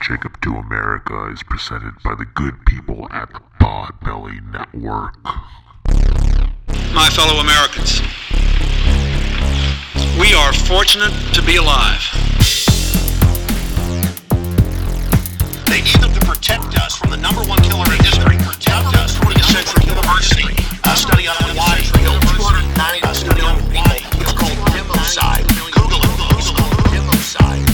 Jacob to America is presented by the good people at the Podbelly Network. My fellow Americans, we are fortunate to be alive. They needed to protect us from the number one killer in history, protect us from the 20th Century University, a study on why we killed 290, a study on why it's called democide. Google it, democide.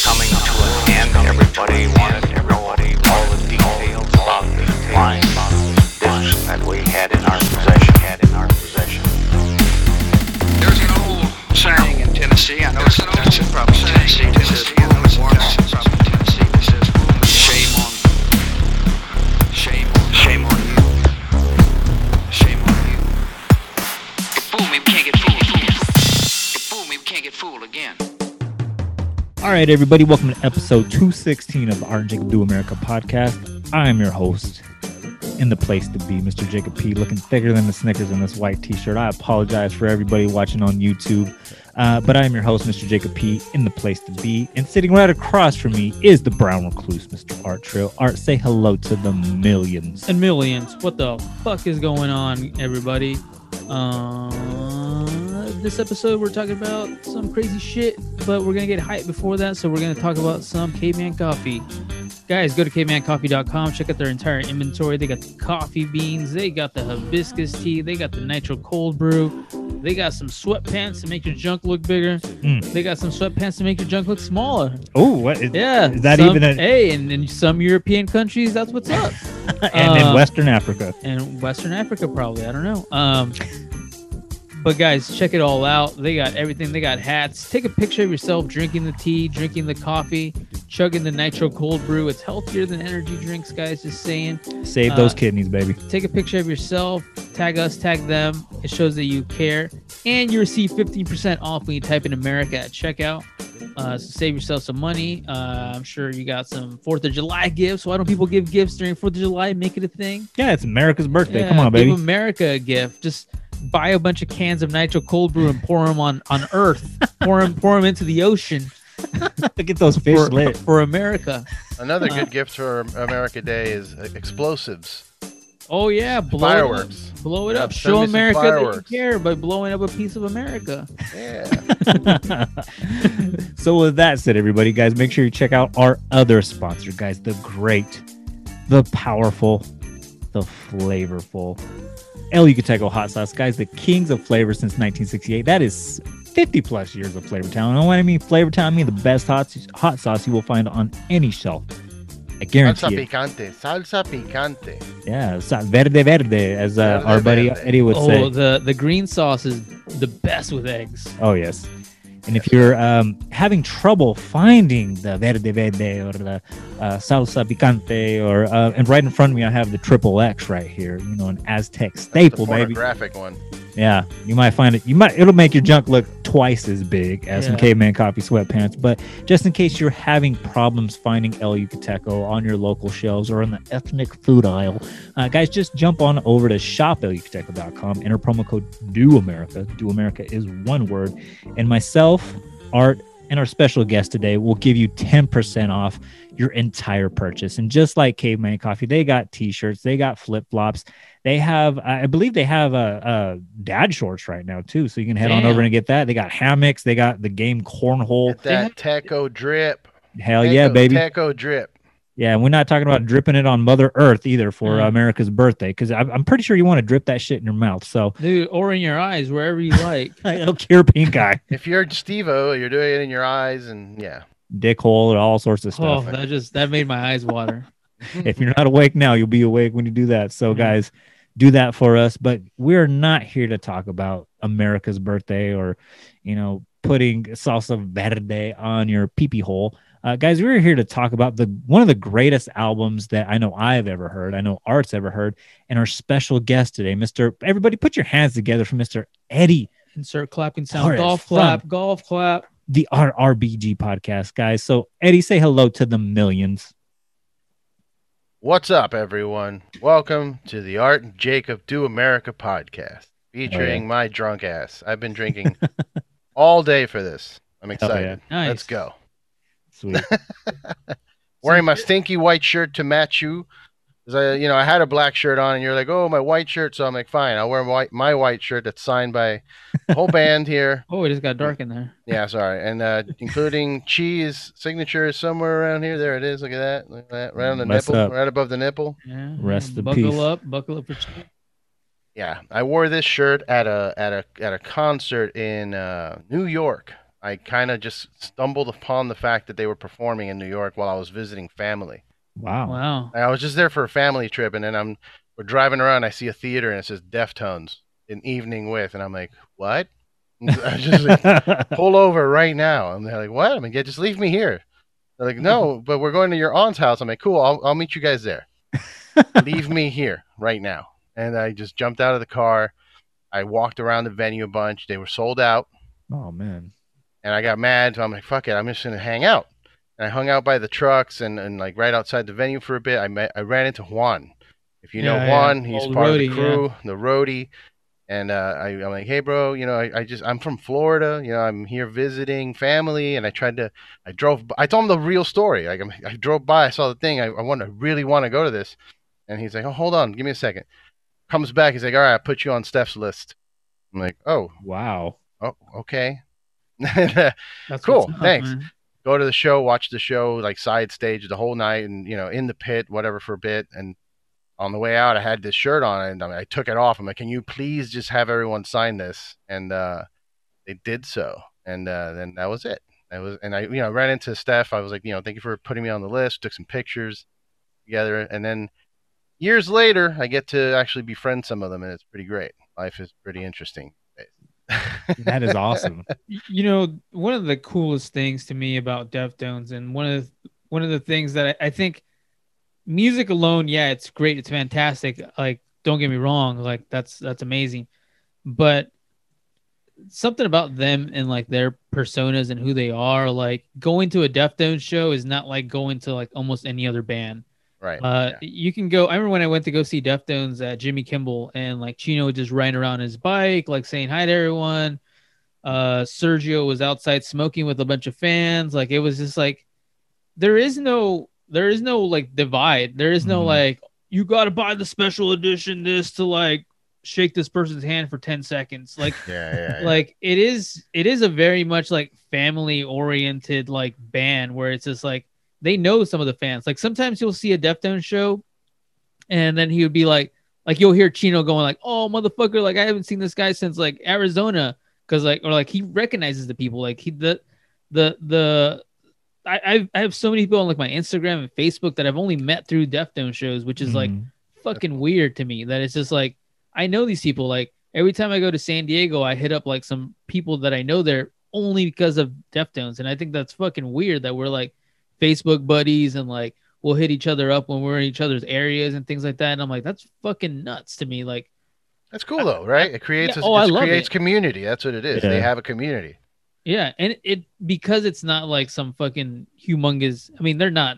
Coming to an end, everybody wanted to know all the details about the flying discs that we had in our possession. There's an old saying in Tennessee, I know it's probably Tennessee, it says, shame on you. Shame on you. Fool me, we can't get fooled again. Alright everybody, welcome to episode 216 of the Art and Jacob Do America podcast. I'm your host in the place to be, Mr. Jacob P, looking thicker than the Snickers in this white t-shirt. I apologize for everybody watching on YouTube, but I am your host, Mr. Jacob P, in the place to be. And sitting right across from me is the brown recluse, Mr. Art Trill. Art, say hello to the millions. And millions, what the fuck is going on, everybody? This episode we're talking about some crazy shit, but we're gonna get hyped before that, so we're gonna talk about some Caveman Coffee. Guys, go to cavemancoffee.com, check out their entire inventory. They got the coffee beans, they got the hibiscus tea, they got the nitro cold brew, they got some sweatpants to make your junk look bigger, they got some sweatpants to make your junk look smaller. Oh, what is, yeah, is that some, even a... hey, and in some European countries that's what's up. And in Western Africa probably, I don't know. But guys, check it all out. They got everything. They got hats. Take a picture of yourself drinking the tea, drinking the coffee, chugging the nitro cold brew. It's healthier than energy drinks, guys. Just saying. Save those kidneys, baby. Take a picture of yourself. Tag us. Tag them. It shows that you care. And you receive 15% off when you type in America at checkout. So save yourself some money. I'm sure you got some 4th of July gifts. Why don't people give gifts during 4th of July? Make it a thing. Yeah, it's America's birthday. Yeah, come on, baby. Give America a gift. Just... buy a bunch of cans of nitro cold brew and pour them on Earth. pour them into the ocean. Get those fish lit for America. Another good gift for America Day is explosives. Oh yeah, fireworks. Blow it up. Show America that you care by blowing up a piece of America. Yeah. So with that said, everybody, guys, make sure you check out our other sponsor, guys. The great, the powerful, the flavorful El Yucateco hot sauce, guys, the kings of flavor since 1968. That is 50 plus years of Flavor Town. And when I mean Flavor Town, I mean the best hot sauce you will find on any shelf. I guarantee salsa it. Salsa picante. Yeah, verde, as our buddy Eddie would say. Oh, the green sauce is the best with eggs. Oh, yes. And if you're having trouble finding the verde or the salsa picante, or and right in front of me, I have the triple X right here. You know, an Aztec staple, baby. Graphic one. Yeah, you might find it. It'll make your junk look twice as big as some Caveman Coffee sweatpants. But just in case you're having problems finding El Yucateco on your local shelves or in the ethnic food aisle, guys, just jump on over to shopelyucateco.com. Enter promo code DOAMERICA. DOAMERICA is one word. And myself, Art, and our special guest today will give you 10% off your entire purchase. And just like Caveman Coffee, they got t-shirts, they got flip-flops. They have, I believe they have dad shorts right now too. So you can head on over and get that. They got hammocks. They got the game cornhole. Get that taco drip. Hell yeah, baby. Taco drip. Yeah, and we're not talking about dripping it on Mother Earth either for America's birthday, because I'm pretty sure you want to drip that shit in your mouth. So, dude, or in your eyes, wherever you like. I don't care, pink eye. If you're Steve-O, you're doing it in your eyes, and dick hole and all sorts of stuff. Oh, that made my eyes water. If you're not awake now, you'll be awake when you do that. So, guys, do that for us. But we're not here to talk about America's birthday or, putting salsa verde on your peepee hole. Guys, we were here to talk about one of the greatest albums that I know I've ever heard, I know Art's ever heard, and our special guest today, Mr. Everybody put your hands together for Mr. Eddie. Insert clapping sound. Golf clap. Golf clap. The RRBG podcast, guys. So, Eddie, say hello to the millions. What's up, everyone? Welcome to the Art and Jacob Do America podcast, featuring my drunk ass. I've been drinking all day for this. I'm excited. Yeah. Nice. Let's go. Sweet. Wearing my stinky white shirt to match you. I had a black shirt on, and you're like, "Oh, my white shirt." So I'm like, "Fine, I'll wear my white shirt that's signed by the whole band here." Oh, it just got dark in there. Yeah, sorry, and including Cheese signature is somewhere around here. There it is. Look at that. Right on the nipple, right above the nipple. Yeah. Rest in peace. Buckle up for Cheese. Yeah, I wore this shirt at a concert in New York. I kind of just stumbled upon the fact that they were performing in New York while I was visiting family. Wow. I was just there for a family trip, and then we're driving around. I see a theater, and it says Deftones, an evening with, and I'm like, what? I was just like, pull over right now. And they're like, what? I'm like, yeah, just leave me here. They're like, no, but we're going to your aunt's house. I'm like, cool, I'll meet you guys there. Leave me here right now. And I just jumped out of the car. I walked around the venue a bunch. They were sold out. Oh, man. And I got mad, so I'm like, fuck it, I'm just going to hang out. And I hung out by the trucks and like right outside the venue for a bit. I ran into Juan. If you know Juan, he's old part roadie, of the crew, the roadie. And I'm like, hey, bro, I'm from Florida. I'm here visiting family. And I told him the real story. Like I drove by, I saw the thing. I really want to go to this. And he's like, oh, hold on, give me a second. Comes back, he's like, all right, I put you on Steph's list. I'm like, oh. Wow. Oh, okay. That's cool. Thanks. Man. Go to the show, watch the show, like side stage the whole night, and in the pit, whatever for a bit. And on the way out, I had this shirt on, and I took it off. I'm like, "Can you please just have everyone sign this?" And they did so, and then that was it. I ran into Steph. I was like, "Thank you for putting me on the list." Took some pictures together, and then years later, I get to actually befriend some of them, and it's pretty great. Life is pretty interesting. That is awesome. One of the coolest things to me about Deftones, and one of the things that I think, music alone, yeah, it's great, it's fantastic. Like, don't get me wrong, like that's amazing. But something about them and like their personas and who they are, like going to a Deftones show is not like going to like almost any other band. Right. You can go. I remember when I went to go see Deftones at Jimmy Kimmel, and like Chino was just riding around his bike, like saying hi to everyone. Sergio was outside smoking with a bunch of fans. Like it was just like there is no like divide. There is no like you got to buy the special edition this to like shake this person's hand for 10 seconds. Like yeah. Like it is a very much like family oriented like band where it's just like. They know some of the fans. Like sometimes you'll see a Deftones show, and then he would be like you'll hear Chino going like, "Oh motherfucker!" Like I haven't seen this guy since like Arizona, because like or like he recognizes the people. Like he the I have so many people on like my Instagram and Facebook that I've only met through Deftones shows, which is like fucking weird to me. That it's just like I know these people. Like every time I go to San Diego, I hit up like some people that I know there only because of Deftones, and I think that's fucking weird that we're like. Facebook buddies, and like we'll hit each other up when we're in each other's areas and things like that. And I'm like, that's fucking nuts to me. Like, that's cool though, right? It creates it creates community. That's what it is. Yeah. They have a community. Yeah, and it because it's not like some fucking humongous. I mean, they're not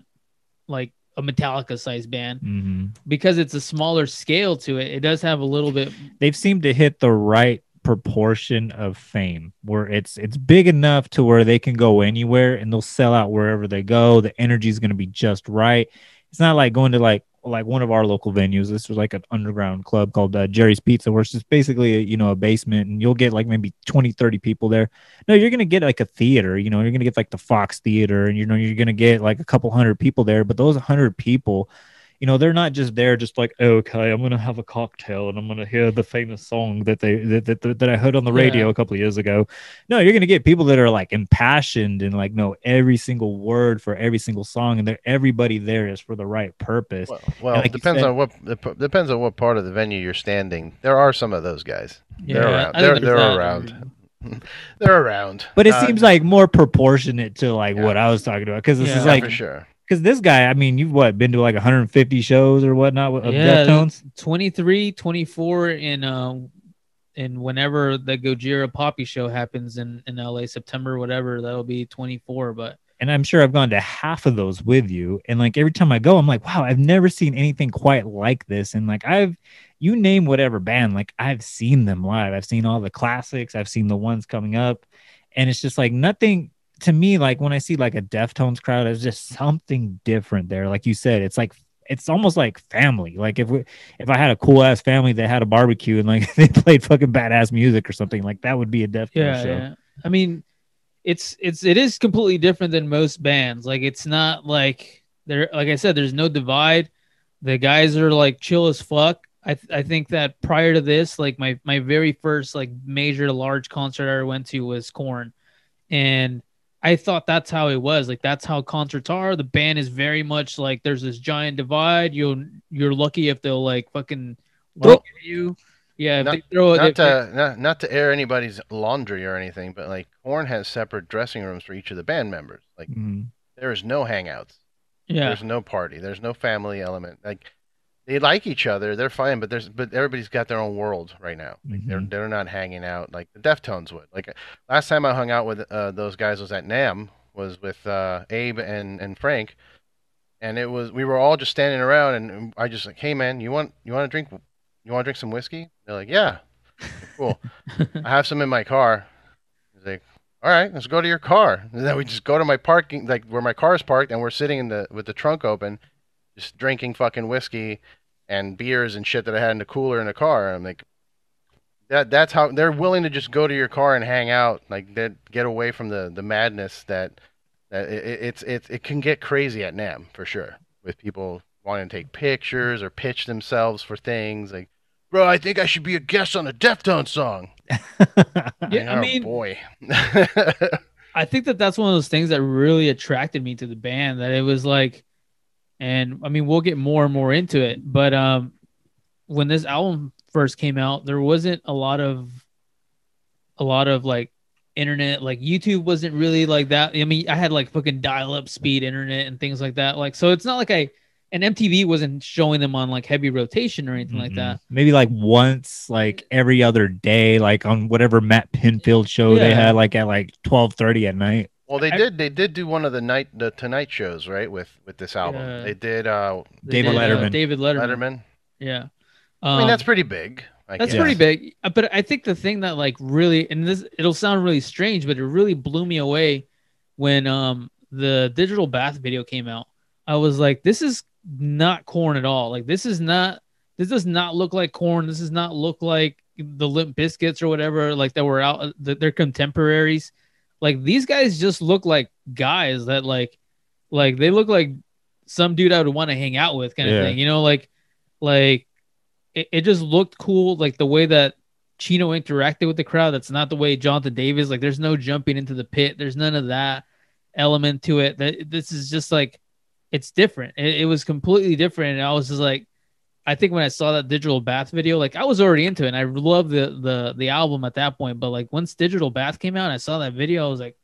like a Metallica sized band because it's a smaller scale to it. It does have a little bit. They've seemed to hit the right proportion of fame where it's big enough to where they can go anywhere and they'll sell out wherever they go. The energy is going to be just right. It's not like going to like one of our local venues. This was like an underground club called Jerry's Pizza, where it's just basically a basement, and you'll get like maybe 20-30 people there. No, you're going to get like a theater, you're going to get like the Fox Theater, and you're going to get like a couple hundred people there. But those 100 people, they're not just there, just like, okay, I'm going to have a cocktail and I'm going to hear the famous song that I heard on the radio a couple of years ago. No, you're going to get people that are like impassioned and like know every single word for every single song, and everybody there is for the right purpose. Well like depends on what part of the venue you're standing. There are some of those guys. Yeah, they're around. They're around. But it seems like more proportionate to like what I was talking about, because this is like, for sure. Because this guy, I mean, you've been to like 150 shows or whatnot of Deftones? 23, 24, and whenever the Gojira Poppy show happens in LA, September, whatever, that'll be 24. But and I'm sure I've gone to half of those with you. And like every time I go, I'm like, wow, I've never seen anything quite like this. And like you name whatever band, like I've seen them live. I've seen all the classics. I've seen the ones coming up. And it's just like nothing. To me, like when I see like a Deftones crowd, there's just something different there. Like you said, it's like it's almost like family. Like if I had a cool ass family that had a barbecue and like they played fucking badass music or something, like that would be a Deftones show. Yeah. I mean, it is completely different than most bands. Like it's not like there. Like I said, there's no divide. The guys are like chill as fuck. I think that prior to this, like my very first like major large concert I ever went to was Korn, and I thought that's how it was. Like that's how concerts are. The band is very much like there's this giant divide. You're lucky if they'll like fucking look at you. Yeah. Not to air anybody's laundry or anything, but like Korn has separate dressing rooms for each of the band members. Like there is no hangouts. Yeah. There's no party. There's no family element. Like they like each other. They're fine, but everybody's got their own world right now. Like they're not hanging out like the Deftones would. Like last time I hung out with those guys was at NAMM, was with Abe and Frank, and it was we were all just standing around, and I just like, hey man, you want to drink some whiskey? They're like, yeah, cool. I have some in my car. He's like, all right, let's go to your car. And then we just go to my parking, like where my car's parked, and we're sitting with the trunk open. Just drinking fucking whiskey and beers and shit that I had in the cooler in the car. I'm like, that's how they're willing to just go to your car and hang out. Like that, get away from the madness that it can get crazy at NAMM for sure. With people wanting to take pictures or pitch themselves for things like, bro, I think I should be a guest on a Deftones song. Yeah, boy. I think that's one of those things that really attracted me to the band, that it was like, and I mean, we'll get more and more into it. But when this album first came out, there wasn't a lot of like internet, like YouTube wasn't really like that. I mean, I had like fucking dial-up speed internet and things like that. Like, so it's not like and MTV wasn't showing them on like heavy rotation or anything like that. Maybe like once, like every other day, like on whatever Matt Pinfield show they had, like at like 12:30 at night. Well, they did do one of the Tonight shows, right? With this album, they did David Letterman. Yeah, I mean that's pretty big. Pretty big. But I think the thing that like really, and this it'll sound really strange, but it really blew me away when the Digital Bath video came out. I was like, this is not Korn at all. Like this does not look like Korn. This does not look like the Limp Bizkits or whatever. Like that were out, their contemporaries. Like these guys just look like guys that like they look like some dude I would want to hang out with kind of thing, you know, like it just looked cool. Like the way that Chino interacted with the crowd, that's not the way Jonathan Davis, like there's no jumping into the pit. There's none of that element to it. This is just like, it's different. It was completely different. And I was just like, I think when I saw that Digital Bath video, like I was already into it and I loved the album at that point. But like once Digital Bath came out and I saw that video, I was like,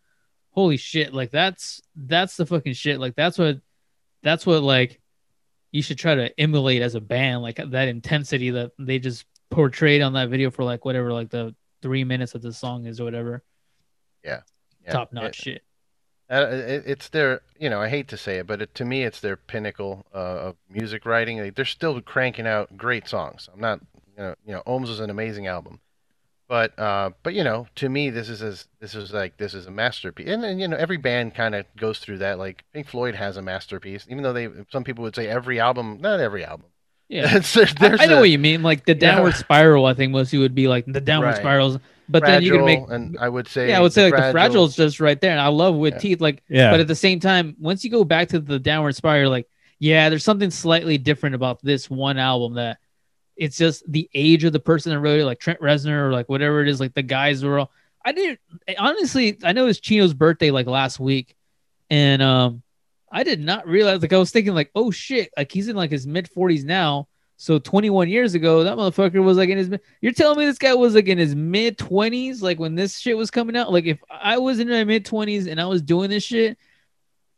holy shit. Like that's the fucking shit. Like that's what like you should try to emulate as a band, like that intensity that they just portrayed on that video for like whatever, like the 3 minutes that the song is or whatever. Yeah. Top-notch shit. It's their, you know, I hate to say it, but to me, it's their pinnacle of music writing. Like, they're still cranking out great songs. I'm not, you know, Ohms is an amazing album, but you know, to me, this is a masterpiece. And you know, every band kind of goes through that. Like Pink Floyd has a masterpiece, even though some people would say every album, not every album. Yeah, I know what you mean. Like the Downward Spiral, I think most you would be like the Downward Spirals. But Fragile, then you can make, and I would say like the Fragile is just right there, and I love With Teeth, like, but at the same time, once you go back to the Downward Spiral, like, there's something slightly different about this one album that it's just the age of the person that wrote it, like Trent Reznor or like whatever it is, like the guys were all. I know it's Chino's birthday like last week, and I did not realize, like I was thinking like, oh shit, like he's in like his mid 40s now. So 21 years ago, that motherfucker was like in his... You're telling me this guy was like in his mid-20s? Like when this shit was coming out? Like if I was in my mid-20s and I was doing this shit,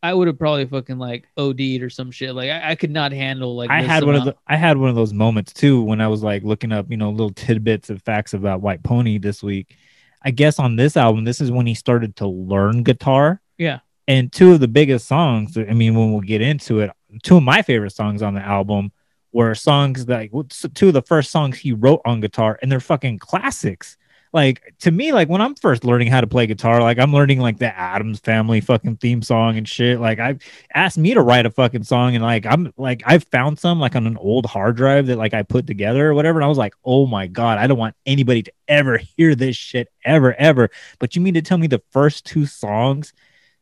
I would have probably fucking like OD'd or some shit. Like I could not handle like... I had one of those moments too when I was like looking up, you know, little tidbits of facts about White Pony this week. I guess on this album, this is when he started to learn guitar. Yeah. And two of the biggest songs, I mean, when we'll get into it, two of my favorite songs on the album were songs that, like, two of the first songs he wrote on guitar, and they're fucking classics. Like, to me, like, when I'm first learning how to play guitar, like, I'm learning, like, the Addams Family fucking theme song and shit. Like, I asked me to write a fucking song, and, like, I'm, like, I found some, like, on an old hard drive that, like, I put together or whatever, and I was like, oh, my God, I don't want anybody to ever hear this shit ever, ever. But you mean to tell me the first two songs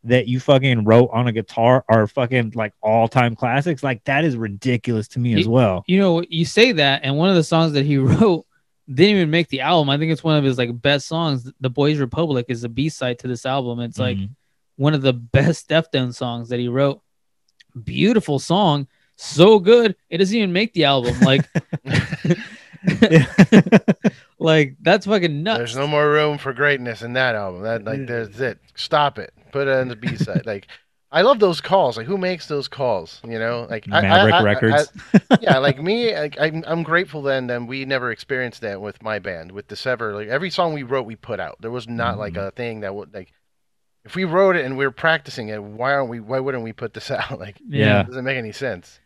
that you fucking wrote on a guitar are fucking like all-time classics? Like that is ridiculous to me as well. You know, you say that, and one of the songs that he wrote didn't even make the album. I think it's one of his like best songs. The Boys Republic is the B-side to this album. It's like one of the best Deftones songs that he wrote. Beautiful song, so good it doesn't even make the album. Like, like that's fucking nuts. There's no more room for greatness in that album. That like that's it. Stop it. Put it on the B side. Like, I love those calls. Like, who makes those calls? You know, like Maverick Records. Yeah, like me. Like, I'm grateful then we never experienced that with my band, with December. Like every song we wrote, we put out. There was not like a thing that would like. If we wrote it and we were practicing it, why wouldn't we put this out? Like, yeah, it doesn't make any sense.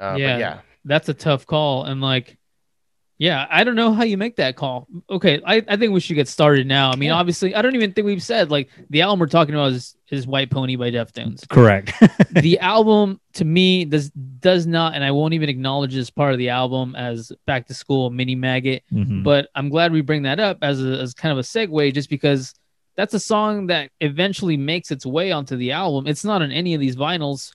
Yeah, but yeah, that's a tough call, and like. Yeah, I don't know how you make that call. Okay, I think we should get started now. I mean, obviously, I don't even think we've said, like, the album we're talking about is White Pony by Deftones. Correct. The album, to me, does not, and I won't even acknowledge this part of the album as Back to School, Mini Maggot, but I'm glad we bring that up as kind of a segue just because that's a song that eventually makes its way onto the album. It's not on any of these vinyls.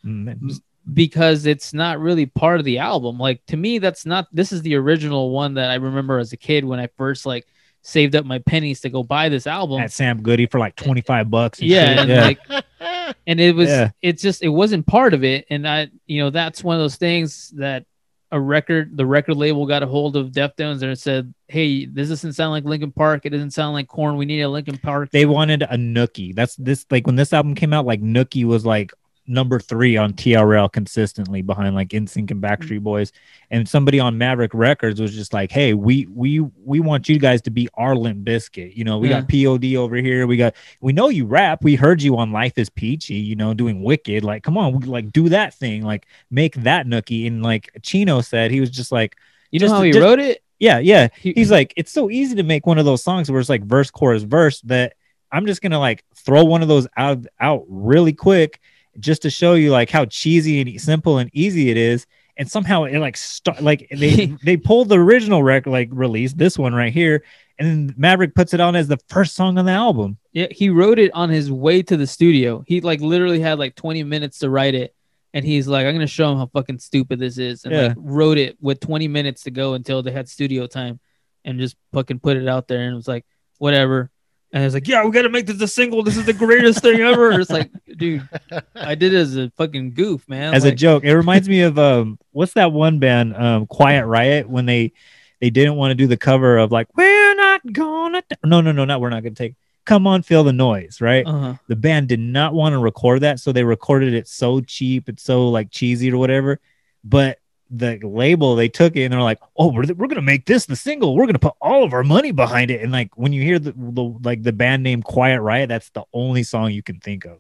Because it's not really part of the album. Like, to me, this is the original one that I remember as a kid when I first like saved up my pennies to go buy this album at Sam Goody for like $25 and yeah, shit. And like, and it was, it's just, it wasn't part of it. And I, you know, that's one of those things that the record label got a hold of Deftones and it said, hey, this doesn't sound like Linkin Park. It doesn't sound like Korn. We need a Linkin Park. They wanted a Nookie. That's this, like when this album came out, like Nookie was like, number 3 on TRL consistently behind like NSYNC and Backstreet Boys, and somebody on Maverick Records was just like, "Hey, we want you guys to be our Limp Bizkit. You know, we got POD over here. We know you rap. We heard you on Life Is Peachy. You know, doing Wicked. Like, come on, like do that thing. Like, make that Nookie." And like Chino said, he was just like, "You know how he wrote it? Yeah. He's like, it's so easy to make one of those songs where it's like verse, chorus, verse. That I'm just gonna like throw one of those out really quick." Just to show you like how cheesy and simple and easy it is. And somehow it like they pulled the original record, like release this one right here. And then Maverick puts it on as the first song on the album. Yeah. He wrote it on his way to the studio. He like literally had like 20 minutes to write it. And he's like, I'm going to show him how fucking stupid this is. And like wrote it with 20 minutes to go until they had studio time and just fucking put it out there. And it was like, whatever. And it's like, yeah, we got to make this a single. This is the greatest thing ever. It's like, dude, I did it as a fucking goof, man. As like, a joke. It reminds me of, what's that one band, Quiet Riot, when they didn't want to do the cover of like, we're not gonna, we're not gonna take, come on, feel the noise, right? The band did not want to record that. So they recorded it so cheap. It's so like cheesy or whatever. But the label, they took it and they're like, oh, we're gonna make this the single, we're gonna put all of our money behind it. And like when you hear the band name Quiet Riot, that's the only song you can think of.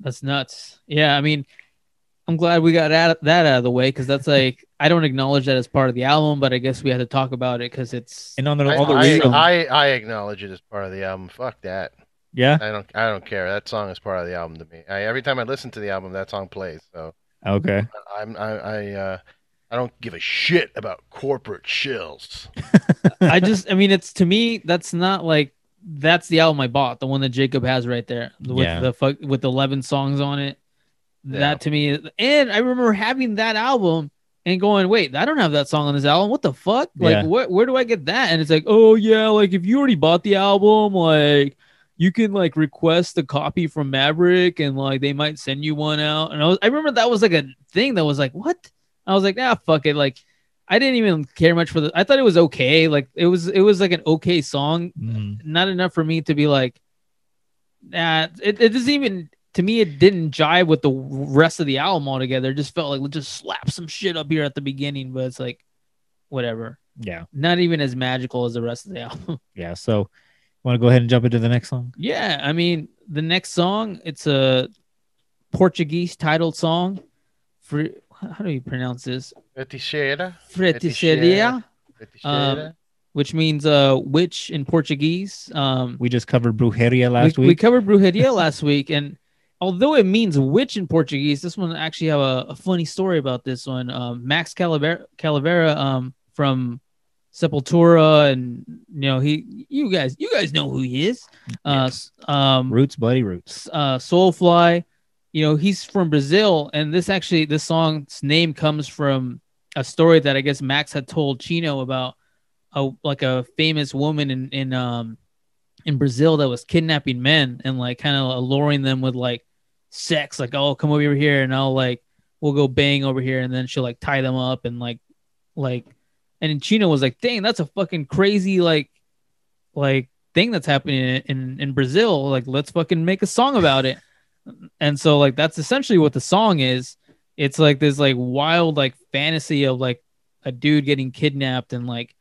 That's nuts. Yeah, I mean, I'm glad we got that out of the way, because that's like I don't acknowledge that as part of the album, but I guess we had to talk about it because it's and on the, all the I acknowledge it as part of the album. Fuck that. Yeah, I don't care. That song is part of the album to me. Every time I listen to the album, that song plays. So. Okay. I don't give a shit about corporate shills. It's to me, that's not like, that's the album I bought, the one that Jacob has right there with 11 songs on it. Yeah. That to me, and I remember having that album and going, wait, I don't have that song on this album. What the fuck? Like, where do I get that? And it's like, oh yeah, like if you already bought the album, like. You can like request a copy from Maverick and like they might send you one out. And I remember that was like a thing that was like, what? I was like, nah, fuck it. Like I didn't even care much for the. I thought it was okay. Like it was like an okay song, not enough for me to be like, nah. It doesn't even. To me, it didn't jive with the rest of the album altogether. It just felt like let's just slap some shit up here at the beginning, but it's like, whatever. Yeah. Not even as magical as the rest of the album. Yeah. So, want to go ahead and jump into the next song? Yeah. I mean, the next song, it's a Portuguese titled song. For how do you pronounce this? Feiticeira. Which means witch in Portuguese. We just covered brujeria last week. We covered brujeria last week. And although it means witch in Portuguese, this one actually have a funny story about this one. Max Calavera from Sepultura, and you guys know who he is. Roots, buddy, Roots. Soulfly. You know, he's from Brazil, and this song's name comes from a story that I guess Max had told Chino about a famous woman in Brazil that was kidnapping men and like kind of alluring them with like sex, like, oh, come over here and I'll like, we'll go bang over here. And then she'll like tie them up and and Chino was like, dang, that's a fucking crazy, like thing that's happening in Brazil. Like, let's fucking make a song about it. And so like, that's essentially what the song is. It's like this like wild, like fantasy of like a dude getting kidnapped and like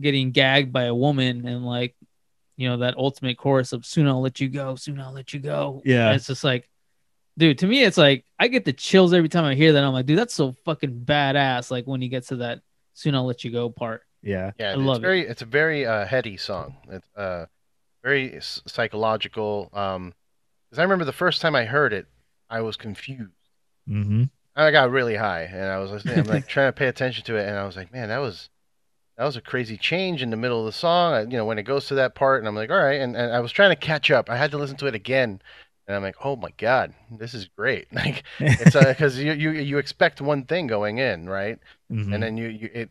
getting gagged by a woman and like, you know, that ultimate chorus of soon I'll let you go, soon I'll let you go. Yeah. And it's just like, dude, to me, it's like, I get the chills every time I hear that. I'm like, dude, that's so fucking badass. Like when he gets to that soon I'll let you go part. Yeah. Yeah. It's a very heady song. It's very psychological. Cause I remember the first time I heard it, I was confused. Mm-hmm. I got really high and I was listening. I'm like trying to pay attention to it. And I was like, man, that was a crazy change in the middle of the song. When it goes to that part, and I'm like, all right. And I was trying to catch up. I had to listen to it again, and I'm like, oh my god, this is great. Like, it's because you expect one thing going in, right? Mm-hmm. And then you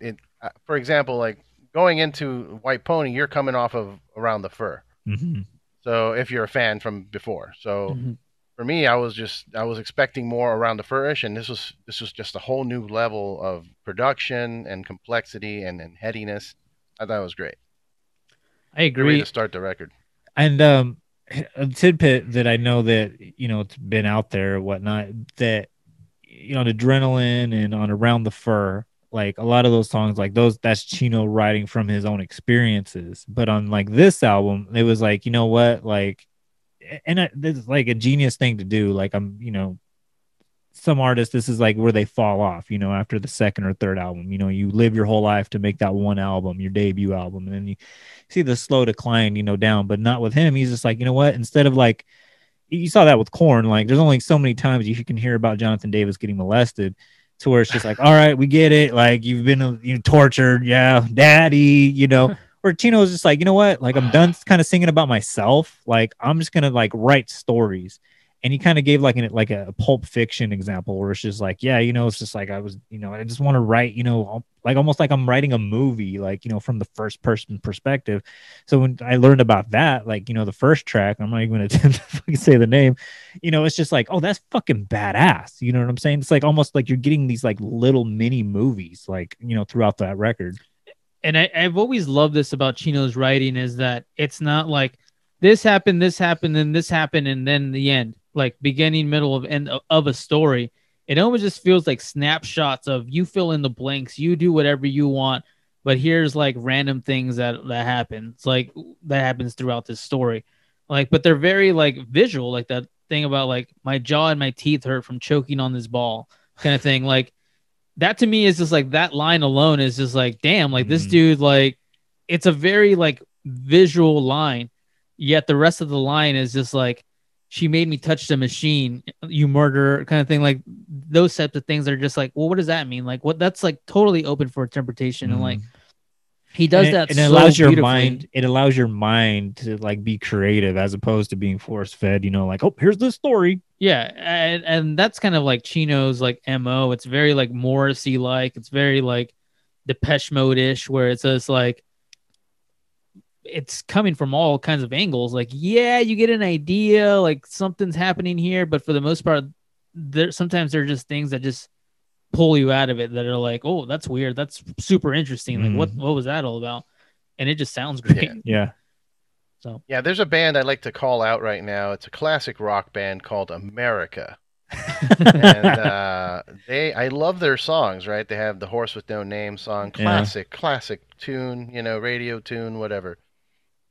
for example, like going into White Pony, you're coming off of Around the Fur. Mm-hmm. So if you're a fan from before, so mm-hmm. for me, I was expecting more Around the Fur-ish, and this was just a whole new level of production and complexity and headiness. I thought it was great. I agree. Great way to start the record. And a tidbit that I know that it's been out there and whatnot, that on Adrenaline and on Around the Fur, like a lot of those songs, like those, that's Chino writing from his own experiences. But on like this album, it was like, you know what, like, and this is like a genius thing to do. Like I'm, some artists, this is like where they fall off, after the second or third album, you live your whole life to make that one album, your debut album. And then you see the slow decline, down, but not with him. He's just like, you know what, instead of like, you saw that with Korn, like there's only so many times you can hear about Jonathan Davis getting molested. To where it's just like, all right, we get it. Like you've been tortured, yeah, daddy. Or Chino's just like, you know what? Like I'm done, kind of singing about myself. Like I'm just gonna like write stories. And he kind of gave like a Pulp Fiction example, where it's just like, yeah, it's just like I was, I just want to write, like almost like I'm writing a movie, like from the first person perspective. So when I learned about that, like the first track, I'm not even gonna attempt to fucking say the name. It's just like, oh, that's fucking badass. You know what I'm saying? It's like almost like you're getting these like little mini movies, like throughout that record. And I've always loved this about Chino's writing, is that it's not like this happened, and then the end, like beginning, middle, of end of a story. It almost just feels like snapshots of you fill in the blanks, you do whatever you want, but here's like random things that happens, like that happens throughout this story. Like, but they're very like visual, like that thing about like my jaw and my teeth hurt from choking on this ball kind of thing. Like that to me is just like, that line alone is just like, damn, like this dude, like it's a very like visual line, yet the rest of the line is just like, she made me touch the machine, you murderer, kind of thing. Like those types of things are just like, well, what does that mean? Like what, that's like totally open for interpretation. And like he does that. And it allows your mind to like be creative as opposed to being force fed, like, oh, here's the story. Yeah. And that's kind of like Chino's like MO. It's very like Morrissey, like it's very like Depeche Mode ish, where it's just like, it's coming from all kinds of angles. Like, yeah, you get an idea, like something's happening here, but for the most part, sometimes they're just things that just pull you out of it that are like, oh, that's weird, that's super interesting, like what was that all about? And it just sounds great. Yeah. So yeah, there's a band I like to call out right now. It's a classic rock band called America. And I love their songs, right? They have the Horse with No Name song, classic tune, radio tune, whatever.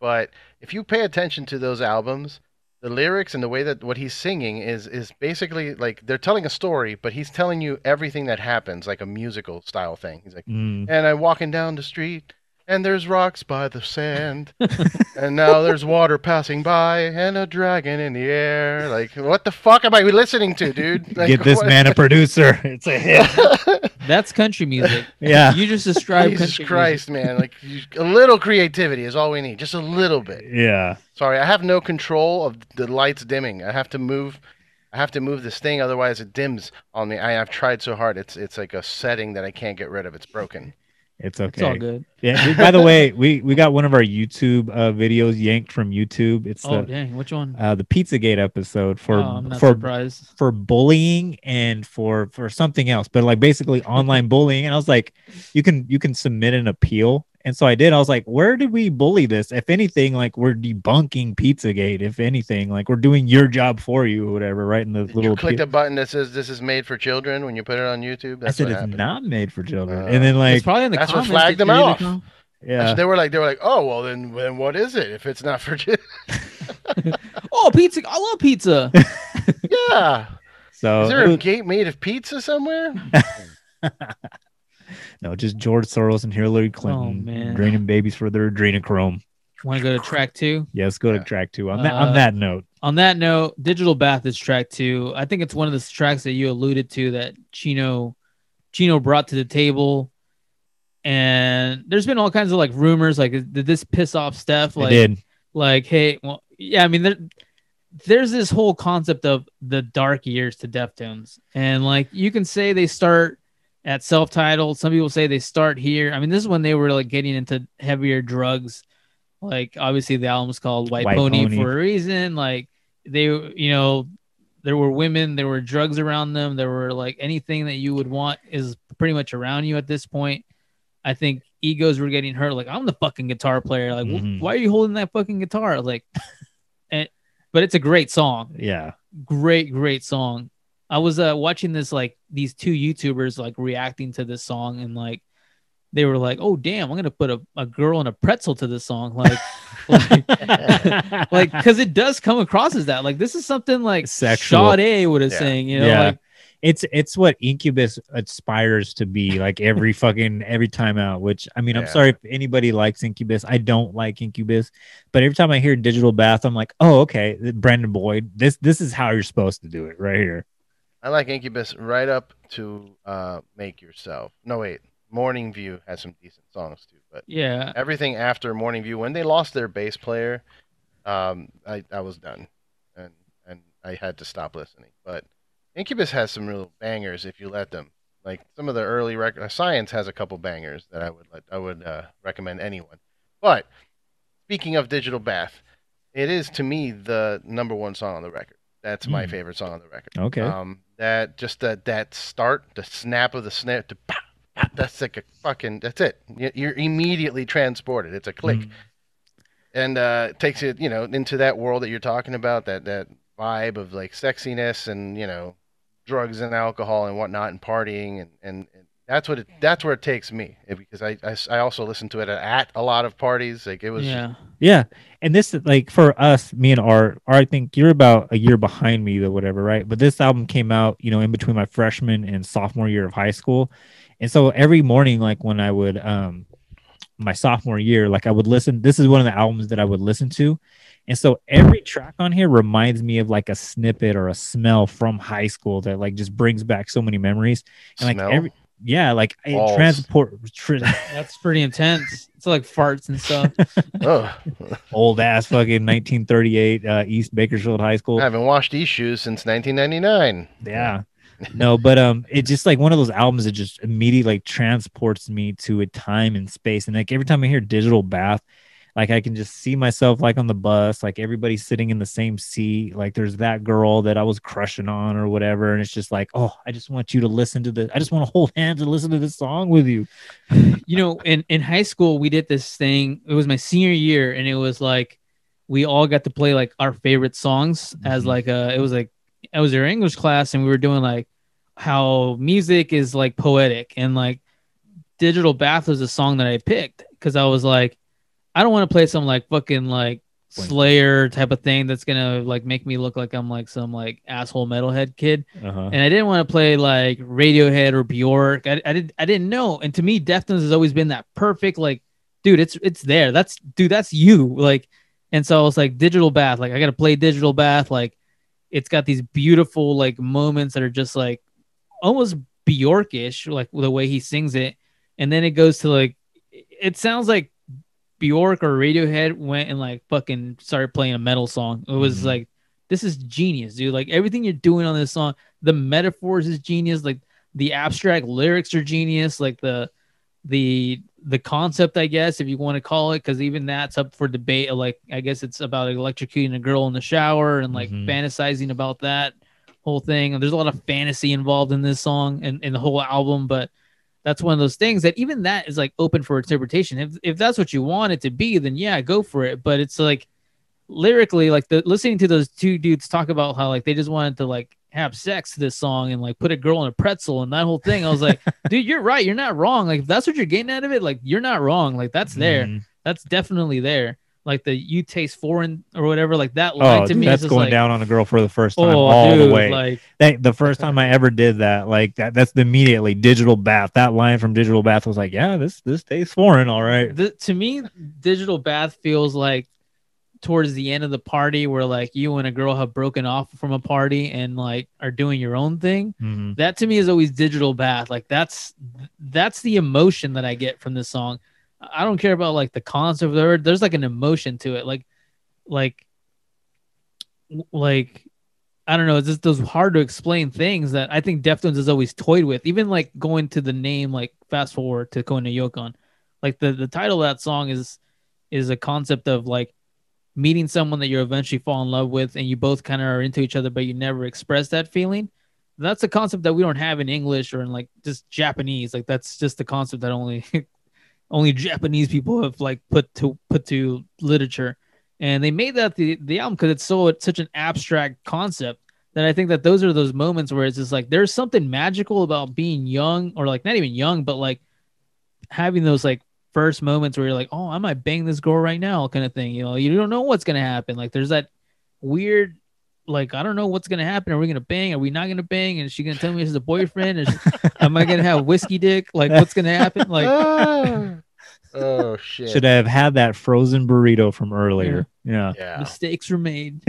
But if you pay attention to those albums, the lyrics and the way that what he's singing is basically like they're telling a story, but he's telling you everything that happens, like a musical style thing. He's like, and I'm walking down the street, and there's rocks by the sand, and now there's water passing by, and a dragon in the air. Like, what the fuck am I listening to, dude? Like, get this man a producer. It's a hit. That's country music. Yeah. You just described Jesus country Christ, music. Man. Like, a little creativity is all we need. Just a little bit. Yeah. Sorry, I have no control of the lights dimming. I have to move this thing, otherwise it dims on me. I've tried so hard. It's like a setting that I can't get rid of. It's broken. It's okay. It's all good. Yeah. By the way, we got one of our YouTube videos yanked from YouTube. It's dang, which one? The Pizzagate episode for bullying and for something else, but like basically online bullying. And I was like, you can submit an appeal. And so I did. I was like, where did we bully this? If anything, like we're debunking Pizzagate. If anything, like we're doing your job for you or whatever, right? And the little you clicked a button that says this is made for children when you put it on YouTube. That's I said it's happened. Not made for children. And then like it's probably in the that's comments what flagged them off. Yeah, so they were like, oh well, then what is it if it's not for children? Oh, pizza! I love pizza. Yeah. So is there a gate made of pizza somewhere? No, just George Soros and Hillary Clinton draining babies for their adrenochrome. Want to go to track 2? Yes, go to track 2. On that note, Digital Bath is track 2. I think it's one of the tracks that you alluded to that Chino brought to the table. And there's been all kinds of like rumors, like did this piss off Steph? Like, it did. Like, hey, well, yeah, I mean, there's this whole concept of the dark years to Deftones, and like you can say they start at self-titled. Some people say they start here. I mean, this is when they were like getting into heavier drugs. Like, obviously, the album's called White Pony for a reason. Like, they, there were women, there were drugs around them. There were like anything that you would want is pretty much around you at this point. I think egos were getting hurt. Like, I'm the fucking guitar player. Like, why are you holding that fucking guitar? Like, but it's a great song. Yeah. Great song. I was watching this, like these two YouTubers like reacting to this song, and like they were like, "Oh damn, I'm gonna put a girl in a pretzel to this song," like, like because it does come across as that. Like this is something like sexual. Sade would have sang, like it's what Incubus aspires to be, like every time out. Which I mean, I'm sorry if anybody likes Incubus. I don't like Incubus, but every time I hear Digital Bath, I'm like, oh okay, Brandon Boyd, this is how you're supposed to do it right here. I like Incubus right up to Make Yourself. No, wait. Morning View has some decent songs, too. But yeah, everything after Morning View, when they lost their bass player, I was done. And I had to stop listening. But Incubus has some real bangers if you let them. Like some of the early records. Science has a couple bangers that I would recommend anyone. But speaking of Digital Bath, it is, to me, the number one song on the record. That's my favorite song on the record. Okay. That just that start, the snap of the snare, that's like a fucking. That's it. You're immediately transported. It's a click, and it takes you, into that world that you're talking about. That vibe of like sexiness and drugs and alcohol and whatnot and partying and that's what it. That's where it takes me because I also listen to it at a lot of parties. Like it was. Yeah. And this is like for us, me and Art, I think you're about a year behind me or whatever, right? But this album came out, in between my freshman and sophomore year of high school. And so every morning, like when I would, my sophomore year, like I would listen, this is one of the albums that I would listen to. And so every track on here reminds me of like a snippet or a smell from high school that like just brings back so many memories. And like that's pretty intense. It's like farts and stuff. Old ass fucking 1938 East Bakersfield High School. I haven't washed these shoes since 1999. Yeah. No, but it's just like one of those albums that just immediately like transports me to a time and space. And like every time I hear Digital Bath, Like, I can just see myself, like, on the bus, like, everybody sitting in the same seat. Like, there's that girl that I was crushing on or whatever. And it's just like, oh, I just want you to listen to this. I just want to hold hands and listen to this song with you. You know, in high school, we did this thing. It was my senior year. And it was like, we all got to play, like, our favorite songs as like, it was like, I was in English class and we were doing like how music is like poetic, and like Digital Bath was a song that I picked. Cause I was like, I don't want to play some like fucking like Slayer type of thing that's gonna like make me look like I'm like some like asshole metalhead kid, and I didn't want to play like Radiohead or Bjork. I didn't know, and to me, Deftones has always been that perfect like, dude, it's there. That's you like, and so I was like Digital Bath, like I gotta play Digital Bath, like it's got these beautiful like moments that are just like almost Bjorkish, like the way he sings it, and then it goes to like, it sounds like Bjork or Radiohead went and like fucking started playing a metal song. It was like, this is genius, dude. Like everything you're doing on this song, the metaphors is genius. Like the abstract lyrics are genius. Like the concept, I guess, if you want to call it, because even that's up for debate. Like, I guess it's about electrocuting a girl in the shower and like fantasizing about that whole thing. And there's a lot of fantasy involved in this song and in the whole album, but that's one of those things that even that is like open for interpretation. If that's what you want it to be, then yeah, go for it. But it's like lyrically, like listening to those two dudes talk about how like they just wanted to like have sex to this song and like put a girl in a pretzel and that whole thing. I was like, dude, you're right. You're not wrong. Like if that's what you're getting out of it, like you're not wrong. Like that's there. That's definitely there. Like the "you taste foreign" or whatever, like that line to me, that's just going like, down on a girl for the first time the way. Like, the first time I ever did that, like that's immediately Digital Bath. That line from Digital Bath was like, yeah, this tastes foreign, all right. To me, Digital Bath feels like towards the end of the party where like you and a girl have broken off from a party and like are doing your own thing. That to me is always Digital Bath. Like that's the emotion that I get from this song. I don't care about like the concept. There's like an emotion to it. Like, I don't know. It's just those hard to explain things that I think Deftones has always toyed with. Even like going to the name, like fast forward to Kona Yokon, like the title of that song is a concept of like meeting someone that you eventually fall in love with. And you both kind of are into each other, but you never express that feeling. That's a concept that we don't have in English or in like just Japanese. Like that's just the concept that only Japanese people have like put to literature, and they made that the album because it's such an abstract concept that I think that those are those moments where it's just like there's something magical about being young, or like not even young, but like having those like first moments where you're like, oh, I might bang this girl right now, kind of thing. You know, you don't know what's gonna happen. Like there's that weird, like, I don't know what's gonna happen. Are we gonna bang? Are we not gonna bang? And is she gonna tell me she's a boyfriend? Am I gonna have whiskey dick? Like, what's gonna happen? Like, oh shit! Should I have had that frozen burrito from earlier? Yeah. Mistakes were made.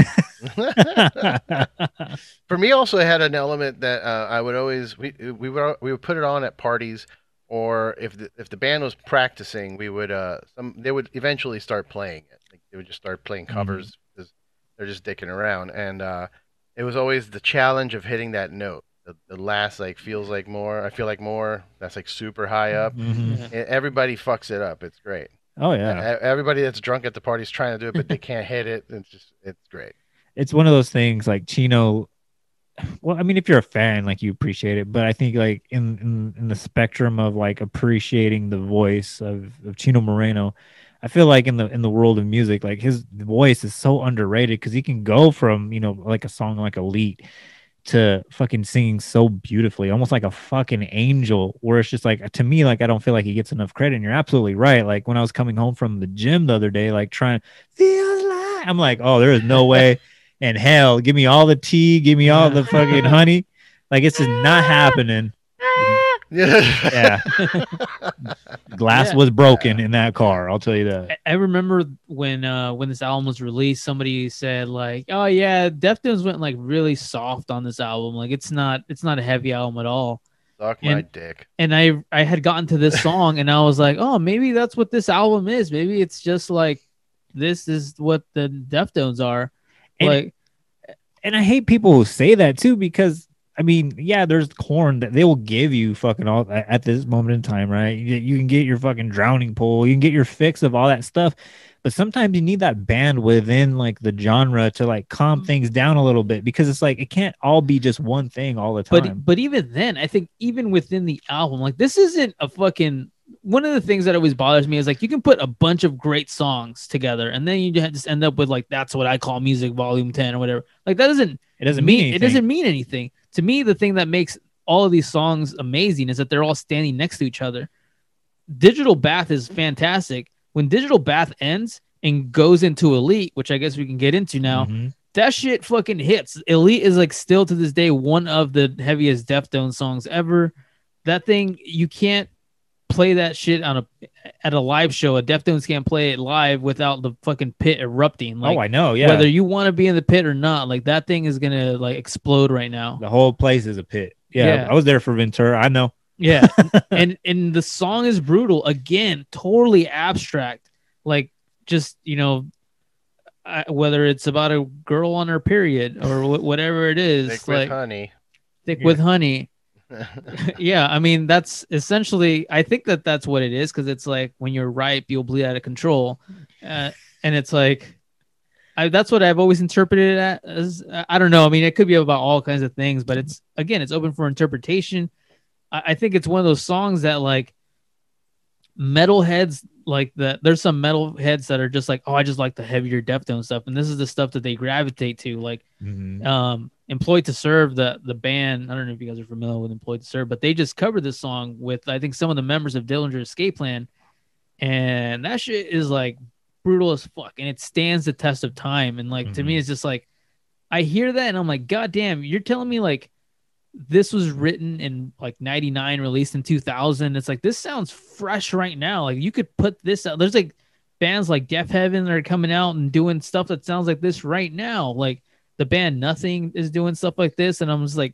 For me, also had an element that I would always we would put it on at parties, or if the band was practicing, we would they would eventually start playing it. Like, they would just start playing covers. They're just dicking around, and it was always the challenge of hitting that note. The last like feels like more. I feel like more. That's like super high up. Everybody fucks it up. It's great. Oh yeah. Everybody that's drunk at the party is trying to do it, but they can't hit it. It's great. It's one of those things like Chino. Well, I mean, if you're a fan, like you appreciate it, but I think like in the spectrum of like appreciating the voice of Chino Moreno, I feel like in the world of music, like his voice is so underrated because he can go from, you know, like a song like Elite to fucking singing so beautifully, almost like a fucking angel, where it's just like, to me, like I don't feel like he gets enough credit. And you're absolutely right. Like when I was coming home from the gym the other day, like trying feels like, I'm like, oh, there is no way in hell. Give me all the tea, give me all the fucking honey. Like it's just not happening. Yeah. Glass was broken in that car, I'll tell you that. I remember when this album was released, somebody said like, oh yeah, Deftones went like really soft on this album, like it's not a heavy album at all. Suck my dick. And I had gotten to this song and I was like, oh, maybe that's what this album is. Maybe it's just like this is what the Deftones are. And, like, and I hate people who say that too, because I mean, yeah, there's corn that they will give you fucking all at this moment in time, right? You can get your fucking drowning pool. You can get your fix of all that stuff. But sometimes you need that band within like the genre to like calm things down a little bit, because it's like it can't all be just one thing all the time. But even then, I think even within the album, like this isn't a fucking... One of the things that always bothers me is like you can put a bunch of great songs together and then you just end up with like that's what I call music volume 10 or whatever. Like that doesn't mean anything. To me, the thing that makes all of these songs amazing is that they're all standing next to each other. Digital Bath is fantastic. When Digital Bath ends and goes into Elite, which I guess we can get into now, that shit fucking hits. Elite is like still to this day one of the heaviest Deftones songs ever. That thing, you can't play that shit on at a live show. A Deftones can't play it live without the fucking pit erupting. Like, oh, I know. Yeah. Whether you want to be in the pit or not, like that thing is gonna like explode right now. The whole place is a pit. Yeah. I was there for Ventura. I know. Yeah. and the song is brutal. Again, totally abstract. Like just, you know, whether it's about a girl on her period or whatever it is. Thick with honey. Yeah, I mean that's essentially, I think that's what it is, because it's like when you're ripe you'll bleed out of control, and it's like that's what I've always interpreted it as. I don't know, I mean it could be about all kinds of things, but it's, again, it's open for interpretation. I think it's one of those songs that like metalheads, like that there's some metalheads that are just like, oh, I just like the heavier Deftones stuff, and this is the stuff that they gravitate to, like Employed to Serve, the band, I don't know if you guys are familiar with Employed to Serve, but they just covered this song with, I think, some of the members of Dillinger Escape Plan, and that shit is like brutal as fuck, and it stands the test of time, and like to me it's just like I hear that and I'm like, god damn, you're telling me like this was written in like 99, released in 2000, it's like this sounds fresh right now, like you could put this out. There's like bands like Deaf Heaven that are coming out and doing stuff that sounds like this right now, like the band Nothing is doing stuff like this, and I'm just like,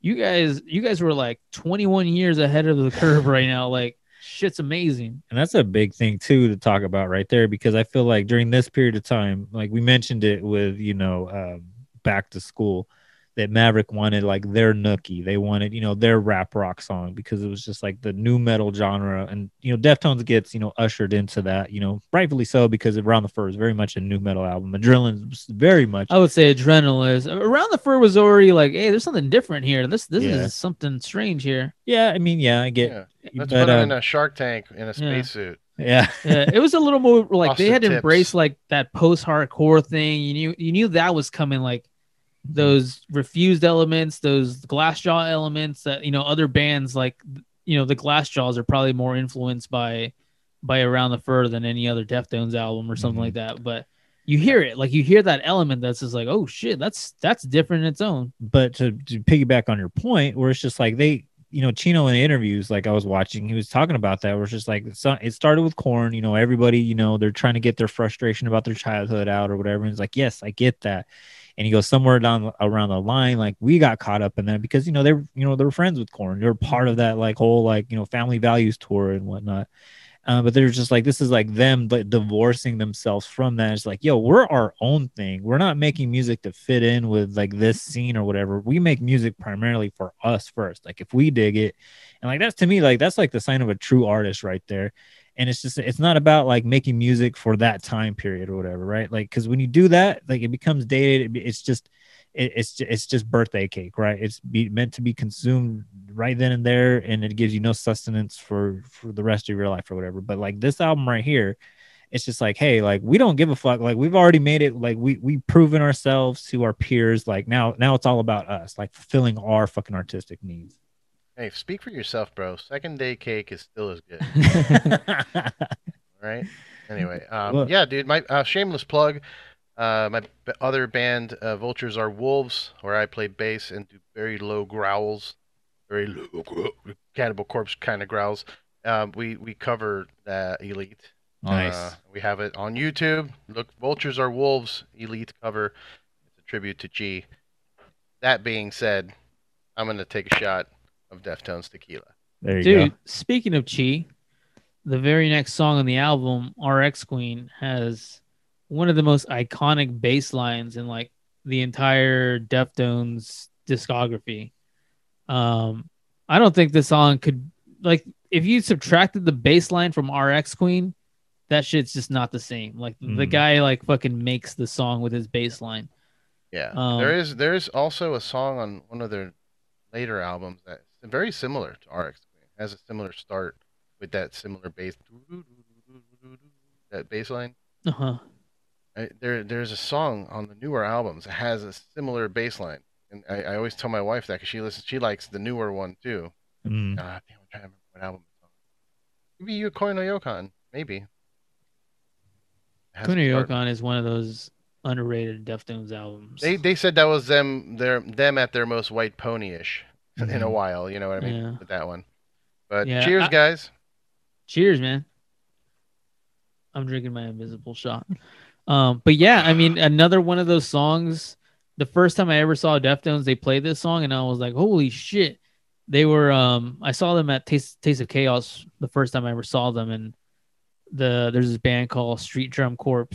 you guys were like 21 years ahead of the curve right now. Like, shit's amazing. And that's a big thing too to talk about right there, because I feel like during this period of time, like we mentioned it with, you know, Back to School, that Maverick wanted like their nookie. They wanted, you know, their rap rock song, because it was just like the new metal genre. And, you know, Deftones gets, you know, ushered into that, you know, rightfully so, because Around the Fur is very much a new metal album. Adrenaline was very much. I would say Adrenaline is. Around the Fur was already like, hey, there's something different here. This is something strange here. Yeah, I mean, yeah, I get it. Yeah. Let's put him in a Shark Tank in a spacesuit. Yeah. Yeah, it was a little more like Austin they had tips. Embraced like that post-hardcore thing. You knew that was coming, like those Refused elements, those Glassjaw elements that, you know, other bands like, you know, the Glassjaws are probably more influenced by Around the Fur than any other Deftones album or something like that. But you hear it, like you hear that element that's just like, oh shit, that's different in its own. But to piggyback on your point, where it's just like they, you know, Chino in the interviews, like I was watching, he was talking about that, where it's just like it started with Korn, you know, everybody, you know, they're trying to get their frustration about their childhood out or whatever. And it's like, yes, I get that. And he goes, somewhere down around the line, like we got caught up in that, because, you know, they were friends with Korn. They were part of that like whole like, you know, Family Values tour and whatnot. But they're just like, this is like them like, divorcing themselves from that. It's like, yo, we're our own thing. We're not making music to fit in with like this scene or whatever. We make music primarily for us first. Like if we dig it, and like that's, to me, like that's like the sign of a true artist right there. And it's just, it's not about like making music for that time period or whatever, right? Like, because when you do that, like it becomes dated. It's just birthday cake, right? It's meant to be consumed right then and there, and it gives you no sustenance for the rest of your life or whatever. But like this album right here, it's just like, hey, like we don't give a fuck. Like we've already made it. Like we've proven ourselves to our peers. Like now it's all about us, like fulfilling our fucking artistic needs. Hey, speak for yourself, bro. Second day cake is still as good. All right. Anyway, yeah, dude. My shameless plug. My other band, Vultures Are Wolves, where I play bass and do very low growls, very low Cannibal Corpse kind of growls. We cover Elite. Nice. We have it on YouTube. Look, Vultures Are Wolves Elite cover. It's a tribute to G. That being said, I'm gonna take a shot of Deftones tequila. There you go. Dude, speaking of Chi, the very next song on the album, RX Queen, has one of the most iconic bass lines in like the entire Deftones discography. I don't think this song could, like, if you subtracted the bass line from RX Queen, that shit's just not the same. Like the guy like fucking makes the song with his bass line. Yeah. There is also a song on one of their later albums that's very similar to RX Queen. It has a similar start with that similar bass, that bass line. Uh-huh. There's a song on the newer albums that has a similar bass line. And I always tell my wife that because she likes the newer one too. Mm. God damn, I'm trying to remember what album it's on. Maybe Yukoi no Yokan, maybe. Yukoi no Yokan is one of those underrated Deftones albums. They said that was them at their most White Pony-ish in a while, you know what I mean? Yeah. With that one. But yeah, cheers, guys. Cheers, man. I'm drinking my invisible shot. But yeah, I mean, another one of those songs. The first time I ever saw Deftones, they played this song, and I was like, "Holy shit!" They were. I saw them at Taste of Chaos the first time I ever saw them, and there's this band called Street Drum Corps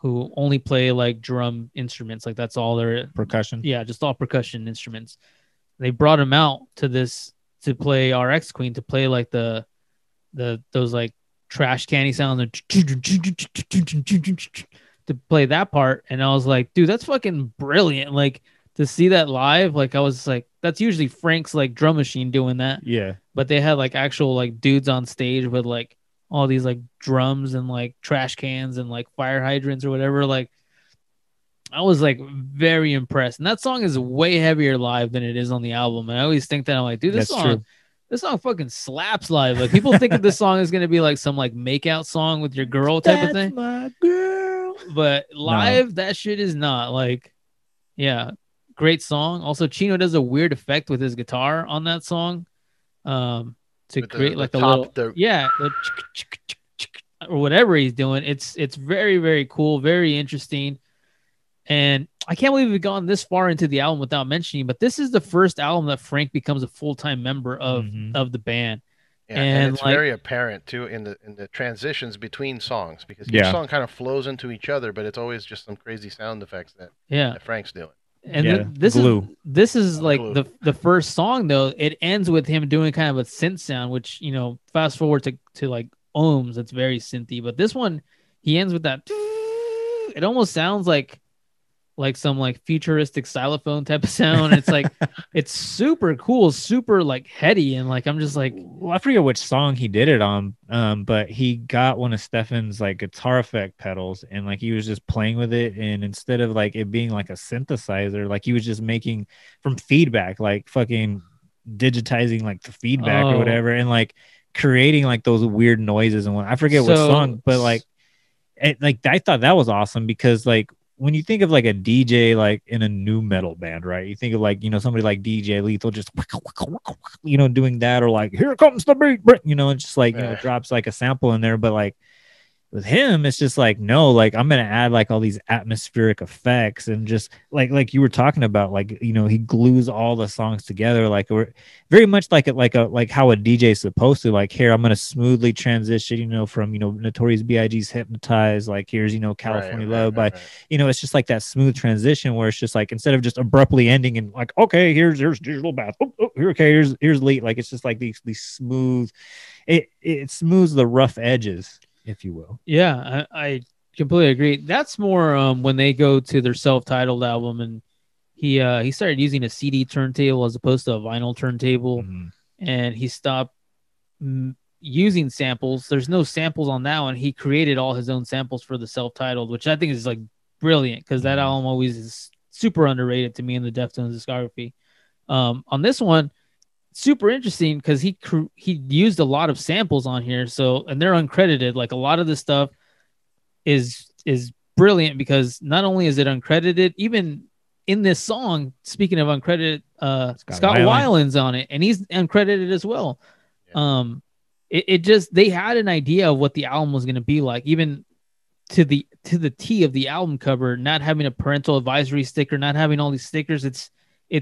who only play like drum instruments, like that's all their percussion. Yeah, just all percussion instruments. They brought them out to this to play RX Queen, to play like the those like trash candy sounds and to play that part, and I was like, dude, that's fucking brilliant. Like to see that live, like I was like, that's usually Frank's like drum machine doing that. Yeah. But they had like actual like dudes on stage with like all these like drums and like trash cans and like fire hydrants or whatever. Like I was like very impressed. And that song is way heavier live than it is on the album. And I always think that I'm like, dude, this song fucking slaps live. Like people think that this song is gonna be like some like make out song with your girl type of thing. My girl. But live, that shit is not like, yeah, great song. Also, Chino does a weird effect with his guitar on that song, to create like the little, yeah, or whatever he's doing. It's very, very cool, very interesting, and I can't believe we've gone this far into the album without mentioning. But this is the first album that Frank becomes a full-time member of the band. Yeah, and it's like, very apparent too in the transitions between songs, because each song kind of flows into each other, but it's always just some crazy sound effects that Frank's doing. And this is like glue. the first song though, it ends with him doing kind of a synth sound, which, you know, fast forward to like ohms, that's very synthy. But this one, he ends with that. It almost sounds like some like futuristic xylophone type of sound. It's like, it's super cool, super like heady. And like, I'm just like, well, I forget which song he did it on. But he got one of Stefan's like guitar effect pedals, and like, he was just playing with it. And instead of like it being like a synthesizer, like he was just making from feedback, like fucking digitizing like the feedback or whatever. And like creating like those weird noises. And what, I forget what song, but like, I thought that was awesome, because like, when you think of like a DJ, like in a new metal band, right? You think of like, you know, somebody like DJ Lethal just, you know, doing that, or like, here comes the beat, you know, and just like, you know, drops like a sample in there. But like with him, it's just like, no, like I'm going to add like all these atmospheric effects, and just like you were talking about, like, you know, he glues all the songs together, like or very much like how a DJ is supposed to, like, here, I'm going to smoothly transition, you know, from, you know, Notorious B.I.G.'s Hypnotized, like here's, you know, California Love by, you know, it's just like that smooth transition where it's just like, instead of just abruptly ending and like, okay, here's Digital Bath. Oh, here, okay, here's Lead. Like, it's just like these smooth, it smooths the rough edges, if you will. Yeah, I completely agree. That's more when they go to their self-titled album, and he started using a CD turntable as opposed to a vinyl turntable, and he stopped using samples. There's no samples on that one. He created all his own samples for the self-titled, which I think is like brilliant, because that album always is super underrated to me in the Deftones discography. On this one, super interesting, because he used a lot of samples on here, so, and they're uncredited. Like a lot of this stuff is brilliant, because not only is it uncredited, even in this song, speaking of uncredited, Scott Weiland's on it, and he's uncredited as well. Yeah. It just, they had an idea of what the album was going to be like, even to the T of the album cover, not having a parental advisory sticker, not having all these stickers.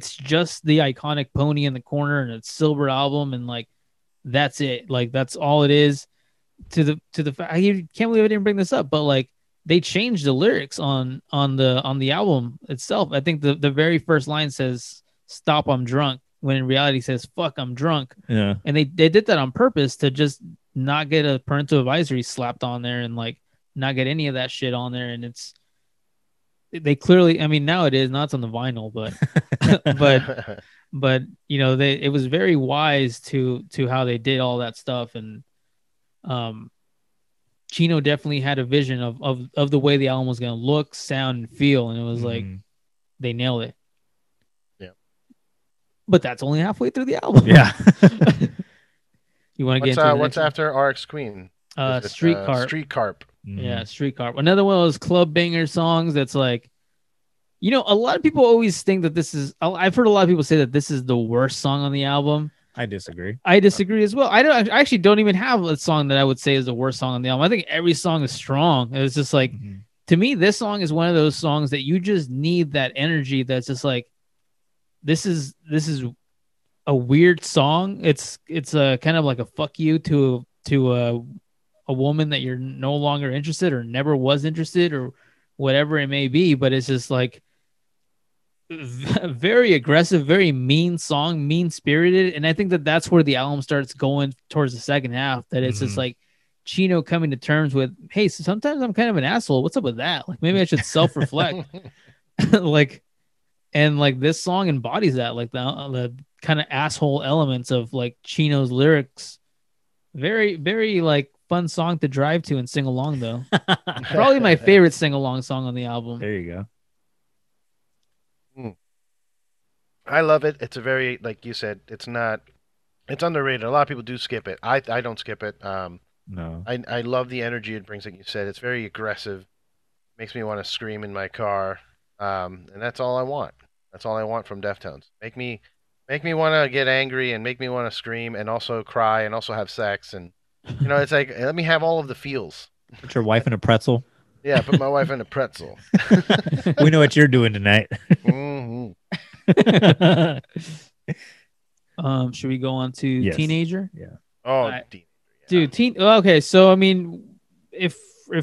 It's just the iconic pony in the corner and its silver album, and like that's it. Like that's all it is. To the fact, I can't believe I didn't bring this up, but like they changed the lyrics on the album itself. I think the very first line says "Stop, I'm drunk," when in reality it says "Fuck, I'm drunk." Yeah, and they did that on purpose to just not get a parental advisory slapped on there and like not get any of that shit on there. And it's, they clearly, I mean, now it is, now it's on the vinyl, but, but you know, they, it was very wise to how they did all that stuff. And, Chino definitely had a vision of the way the album was going to look, sound, and feel. And it was like, they nailed it. Yeah. But that's only halfway through the album. Yeah. You want to get into what's after RX Queen? Street Carp. Street Carp. Yeah, Street Carp. Another one of those club banger songs that's like, you know, a lot of people always think that this is, I've heard a lot of people say that this is the worst song on the album. I disagree. I disagree as well. I actually don't even have a song that I would say is the worst song on the album. I think every song is strong. It's just like, to me, this song is one of those songs that you just need that energy. That's just like, this is a weird song. It's a kind of like a fuck you to a woman that you're no longer interested or never was interested or whatever it may be. But it's just like very aggressive, very mean song, mean spirited. And I think that that's where the album starts going towards the second half, that it's just like Chino coming to terms with, hey, so sometimes I'm kind of an asshole. What's up with that? Like, maybe I should self-reflect. and this song embodies that, like the kind of asshole elements of like Chino's lyrics. Very, very like fun song to drive to and sing along though. Probably my favorite sing along song on the album. There you go. I love it. It's a very, like you said, it's underrated. A lot of people do skip it. I don't skip it. No. I love the energy it brings, like you said. It's very aggressive. Makes me want to scream in my car. And that's all I want. That's all I want from Deftones. Make me want to get angry and make me want to scream and also cry and also have sex. And, you know, it's like, let me have all of the feels. Put your wife in a pretzel. Yeah, put my wife in a pretzel. We know what you're doing tonight. Should we go on to Teenager? Yeah. Oh, Teenager. Yeah. Dude, okay, so I mean, if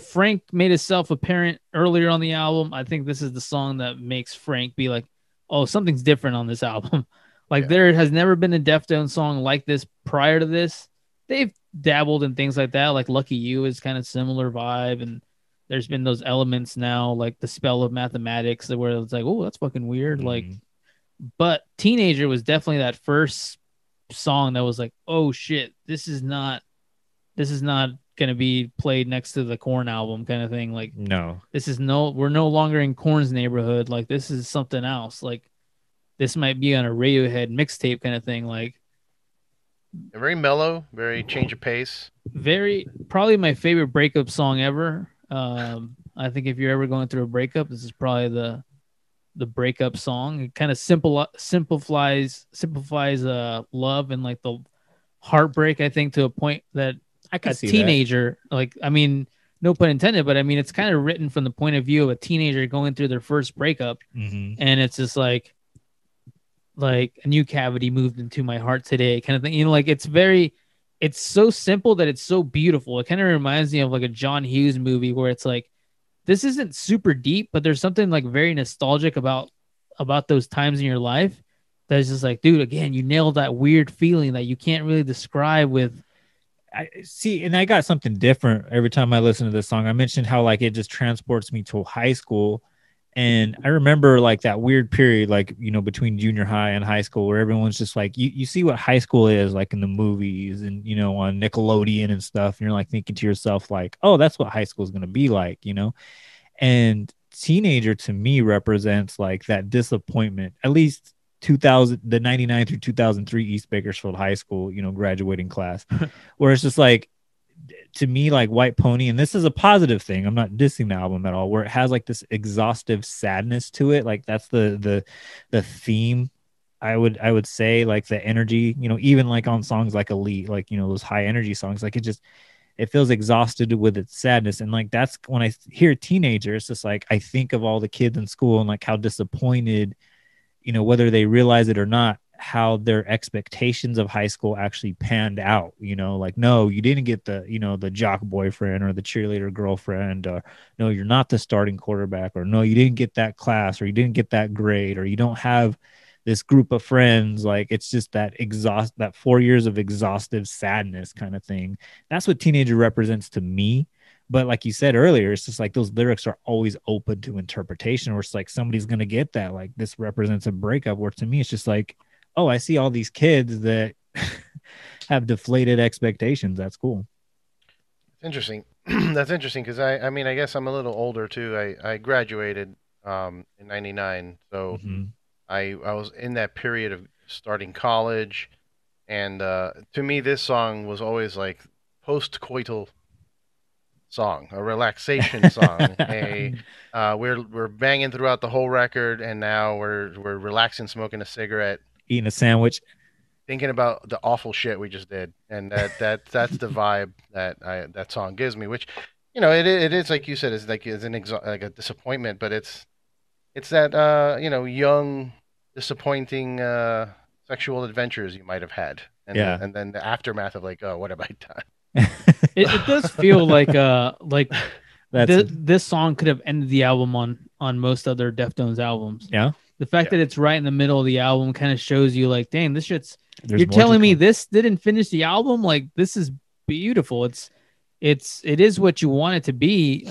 Frank made itself apparent earlier on the album, I think this is the song that makes Frank be like, oh, something's different on this album. Like there has never been a Deftones song like this prior to this. They've dabbled in things like that, like Lucky You is kind of similar vibe, and there's been those elements now, like the spell of mathematics, where it's like, oh, that's fucking weird. Like, but Teenager was definitely that first song that was like, oh shit, this is not gonna be played next to the Korn album kind of thing. Like, no, we're no longer in Korn's neighborhood. Like, this is something else. Like, this might be on a Radiohead mixtape kind of thing. Like, very mellow, very change of pace. Very, probably my favorite breakup song ever. I think if you're ever going through a breakup, this is probably the breakup song. It kind of simplifies love and like the heartbreak, I think, to a point that I could see Teenager that. Like, I mean, no pun intended, but I mean, it's kind of written from the point of view of a teenager going through their first breakup. And it's just like a new cavity moved into my heart today kind of thing. You know, like it's so simple that it's so beautiful. It kind of reminds me of like a John Hughes movie where it's like, this isn't super deep, but there's something like very nostalgic about those times in your life. That's just like, dude, again, you nailed that weird feeling that you can't really describe with. I got something different every time I listen to this song. I mentioned how like it just transports me to high school. And I remember like that weird period, like, you know, between junior high and high school where everyone's just like, you see what high school is like in the movies and, you know, on Nickelodeon and stuff. And you're like thinking to yourself like, oh, that's what high school is going to be like, you know. And Teenager to me represents like that disappointment, at least the 99 through 2003 East Bakersfield High School, you know, graduating class, where it's just like, to me, like White Pony, and this is a positive thing, I'm not dissing the album at all, where it has like this exhaustive sadness to it. Like that's the theme, I would say, like the energy, you know, even like on songs like Elite, like, you know, those high energy songs, like it feels exhausted with its sadness. And like, that's when I hear Teenager, it's just like, I think of all the kids in school and like how disappointed, you know, whether they realize it or not, how their expectations of high school actually panned out, you know, like, no, you didn't get the, you know, the jock boyfriend or the cheerleader girlfriend, or no, you're not the starting quarterback, or no, you didn't get that class, or you didn't get that grade, or you don't have this group of friends. Like, it's just that 4 years of exhaustive sadness kind of thing. That's what Teenager represents to me. But like you said earlier, it's just like those lyrics are always open to interpretation, or it's like somebody's going to get that. Like, this represents a breakup, where to me, it's just like, oh, I see all these kids that have deflated expectations. That's cool. Interesting. That's interesting. Cause I mean, I guess I'm a little older too. I graduated in 99. So mm-hmm. I was in that period of starting college. And to me, this song was always like post-coital song, a relaxation song. We're banging throughout the whole record, and now we're relaxing, smoking a cigarette, eating a sandwich, thinking about the awful shit we just did. And that's the vibe that song gives me, which, you know, it is, like you said, is like, it's like a disappointment, but it's that you know, young, disappointing sexual adventures you might have had, and yeah, and then the aftermath of like, oh, what have I done? It does feel like this song could have ended the album on most other Deftones albums. Yeah, the fact that it's right in the middle of the album kind of shows you like, dang, this shit's. You're telling me this didn't finish the album? Like, this is beautiful. It is what you want it to be.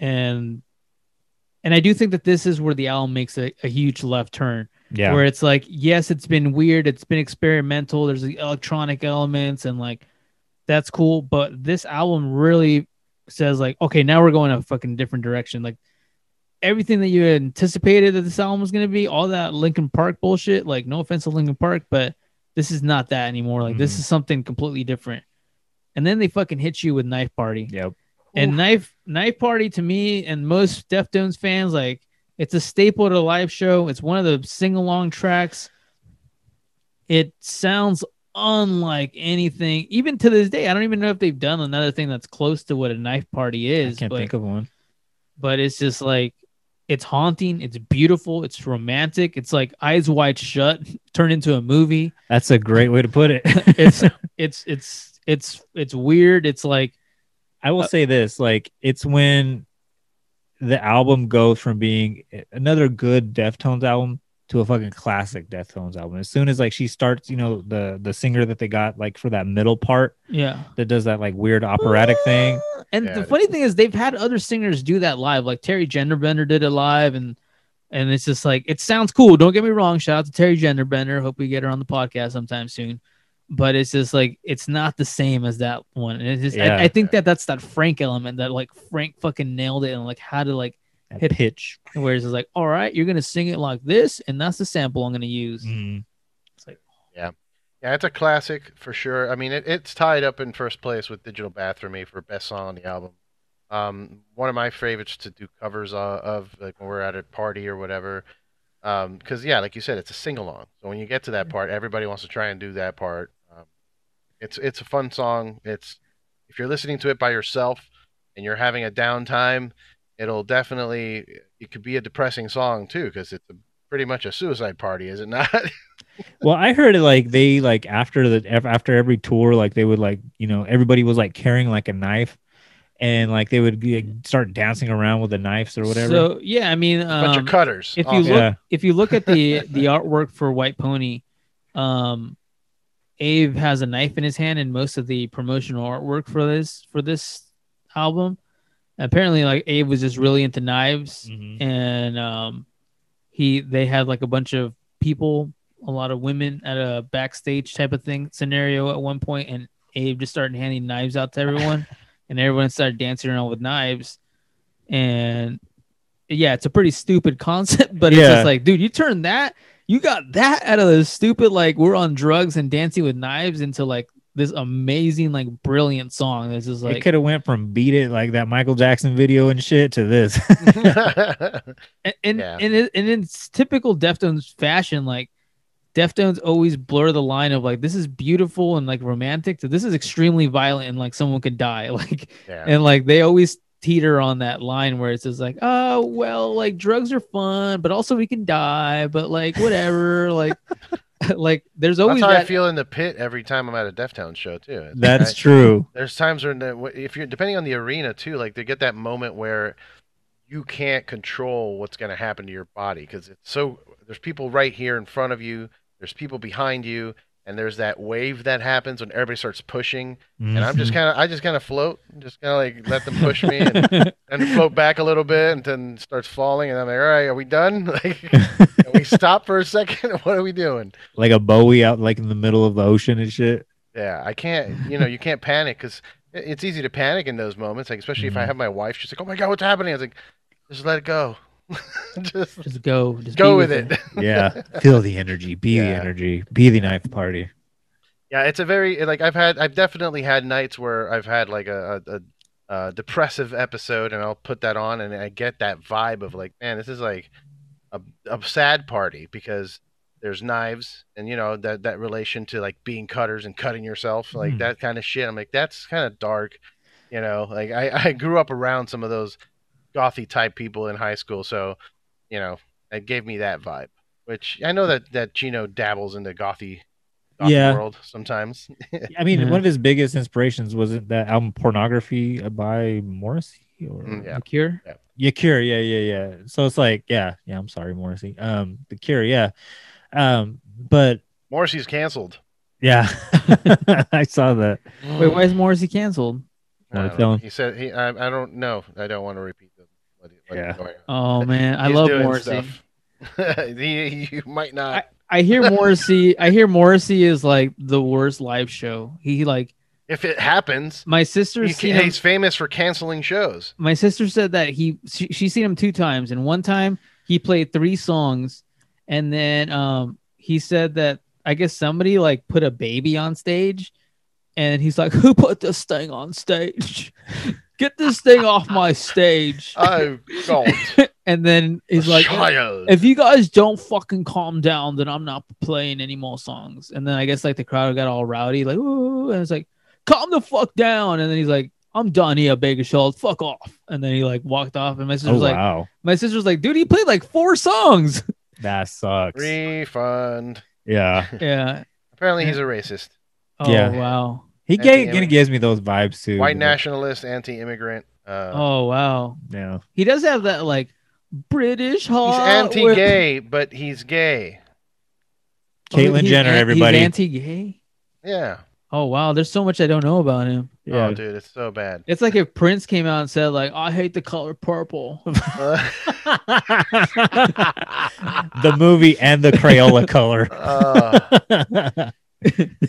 And I do think that this is where the album makes a huge left turn. Yeah, where it's like, yes, it's been weird, it's been experimental. There's the electronic elements and like. That's cool, but this album really says like, okay, now we're going a fucking different direction. Like, everything that you anticipated that this album was going to be, all that Linkin Park bullshit, like, no offense to Linkin Park, but this is not that anymore. Like, this is something completely different. And then they fucking hit you with Knife Party. Yep. And Knife Party, to me and most Deftones fans, like, it's a staple to a live show. It's one of the sing-along tracks. It sounds unlike anything, even to this day. I don't even know if they've done another thing that's close to what a Knife Party is. I can't think of one. But it's just like, it's haunting, it's beautiful, it's romantic, it's like Eyes Wide Shut turned into a movie. That's a great way to put it. It's weird. It's like, I will say this, like, it's when the album goes from being another good Deftones album to a fucking classic Deftones album. As soon as like she starts, you know, the singer that they got like for that middle part, yeah, that does that like weird operatic thing. And the funny thing is, they've had other singers do that live, like Terry Genderbender did it live, and it's just like, it sounds cool. Don't get me wrong. Shout out to Terry Genderbender. Hope we get her on the podcast sometime soon. But it's just like, it's not the same as that one. And it's just, I think that's that Frank element that like Frank fucking nailed it and like how to like hit pitch, whereas it's like, all right, you're gonna sing it like this, and that's the sample I'm gonna use. It's like, yeah, it's a classic for sure. I mean, it's tied up in first place with Digital Bath for me for best song on the album. One of my favorites to do covers of, like when we're at a party or whatever, because like you said, it's a sing-along, so when you get to that part, everybody wants to try and do that part. It's a fun song. It's, if you're listening to it by yourself and you're having a downtime, it'll definitely, it could be a depressing song too, because it's pretty much a suicide party, is it not? Well, I heard it like they like after every tour, like they would like, you know, everybody was like carrying like a knife, and like they would be, like, start dancing around with the knives or whatever. So yeah, I mean, a bunch of cutters. If you look, if you look at the artwork for White Pony, Abe has a knife in his hand in most of the promotional artwork for this album. Apparently, like, Abe was just really into knives, and they had like a bunch of people, a lot of women at a backstage type of thing scenario at one point, and Abe just started handing knives out to everyone, and everyone started dancing around with knives. And yeah, it's a pretty stupid concept, but it's just like, dude, you got that out of this stupid, like, we're on drugs and dancing with knives into like this amazing, like, brilliant song. This is like, it could have went from Beat It, like that Michael Jackson video and shit, to this. And in typical Deftones fashion, like, Deftones always blur the line of like, this is beautiful and like romantic, so this is extremely violent and like someone could die. Like, and like they always teeter on that line where it's just like, oh, well, like, drugs are fun, but also we can die, but like, whatever. Like, like, there's always that's how I feel in the pit every time I'm at a Deftones show too. That's true. There's times where, if you're depending on the arena too, like, they get that moment where you can't control what's going to happen to your body, because it's so, there's people right here in front of you, there's people behind you, and there's that wave that happens when everybody starts pushing. Mm-hmm. And I just kind of float, just kind of like let them push me and float back a little bit, and then starts falling. And I'm like, all right, are we done? Like, can we stop for a second? What are we doing? Like a buoy out like in the middle of the ocean and shit. Yeah. I can't, you can't panic, because it's easy to panic in those moments. Like, especially if I have my wife, she's like, oh my God, what's happening? I was like, just let it go. Just go. Just go with it. Yeah. Feel the energy. Be the energy. Be the ninth party. Yeah, it's a very, like, I've definitely had nights where I've had like a depressive episode, and I'll put that on, and I get that vibe of like, man, this is like a sad party, because there's knives, and that relation to like being cutters and cutting yourself, like that kind of shit. I'm like, that's kind of dark, like I grew up around some of those gothy type people in high school, so it gave me that vibe, which I know that Gino dabbles in the gothy world sometimes. I mean, one of his biggest inspirations was that album Pornography by Morrissey or The Cure. Yeah. The Cure, yeah. So it's like, yeah. I'm sorry, Morrissey. The Cure, yeah. But Morrissey's canceled. Yeah, I saw that. Wait, why is Morrissey canceled? He said he. I don't know. I don't want to repeat them. Oh man, I love Morrissey. You might not. I hear Morrissey. I hear Morrissey is like the worst live show. He like. If it happens, my sister. He's famous for canceling shows. My sister said that she's seen him 2 times, and one time he played 3 songs, and then he said that I guess somebody like put a baby on stage, and he's like, "Who put this thing on stage? Get this thing off my stage!" Oh God! And then he's like, "If you guys don't fucking calm down, then I'm not playing any more songs." And then I guess like the crowd got all rowdy, like, "Ooh!" And it's like, calm the fuck down. And then he's like, I'm done here, Baker Schultz. Fuck off. And then he like walked off. And my sister's like, dude, he played like 4 songs. That sucks. Refund. Yeah. Yeah. Apparently he's a racist. Oh, yeah. Wow. He gives me those vibes too. White nationalist, anti-immigrant. Oh, wow. Yeah. He does have that like British heart. He's anti-gay, but he's gay. Caitlyn Jenner, everybody. He's anti-gay? Yeah. Oh, wow. There's so much I don't know about him. Yeah. Oh, dude, it's so bad. It's like if Prince came out and said, like, I hate the color purple. The movie and the Crayola color.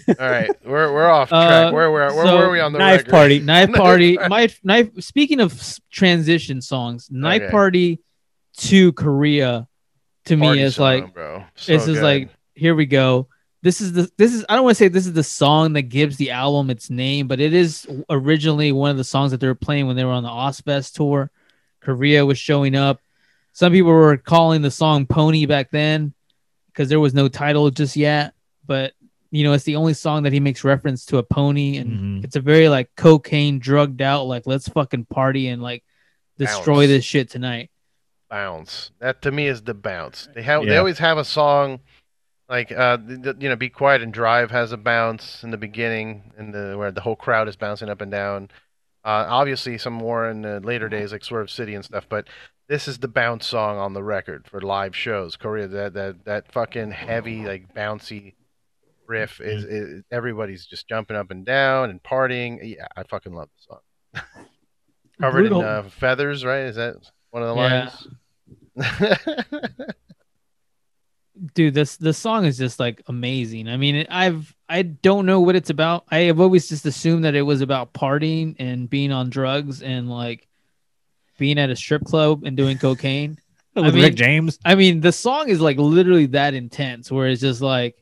All right. We're off track. Where were we on the Knife record? Party? Knife Party. Knife. Speaking of transition songs, Knife Party to Korea, to party me, is song, like, bro. So this good. Is like, here we go. This is I don't want to say this is the song that gives the album its name, but it is originally one of the songs that they were playing when they were on the Ozzfest tour. Korea was showing up. Some people were calling the song Pony back then because there was no title just yet. But, it's the only song that he makes reference to a pony. And it's a very like cocaine drugged out, like, let's fucking party and like destroy this shit tonight. Bounce. That to me is the bounce. They always have a song. Like, Be Quiet and Drive has a bounce in the beginning, where the whole crowd is bouncing up and down. Obviously, some more in the later days, like Swerve City and stuff. But this is the bounce song on the record for live shows. Korea, that fucking heavy, like bouncy riff is everybody's just jumping up and down and partying. Yeah, I fucking love this song. Covered in feathers, right? Is that one of the lines? Dude, the song is just like amazing. I mean, I don't know what it's about. I have always just assumed that it was about partying and being on drugs and like being at a strip club and doing cocaine. With Rick James. I mean, the song is like literally that intense, where it's just like,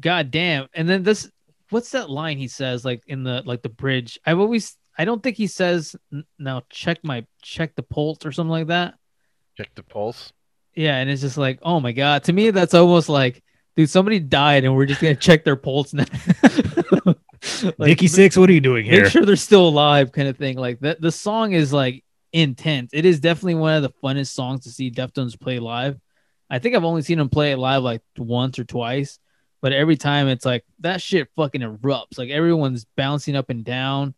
God damn. And then what's that line he says like in the like the bridge? I don't think he says now check the pulse or something like that. Check the pulse. Yeah, and it's just like, oh my God. To me, that's almost like, dude, somebody died and we're just going to check their pulse now. Like, Nikki Sixx, what are you doing here? Make sure they're still alive, kind of thing. Like, the song is like intense. It is definitely one of the funnest songs to see Deftones play live. I think I've only seen them play it live like once or twice, but every time it's like, that shit fucking erupts. Like, everyone's bouncing up and down.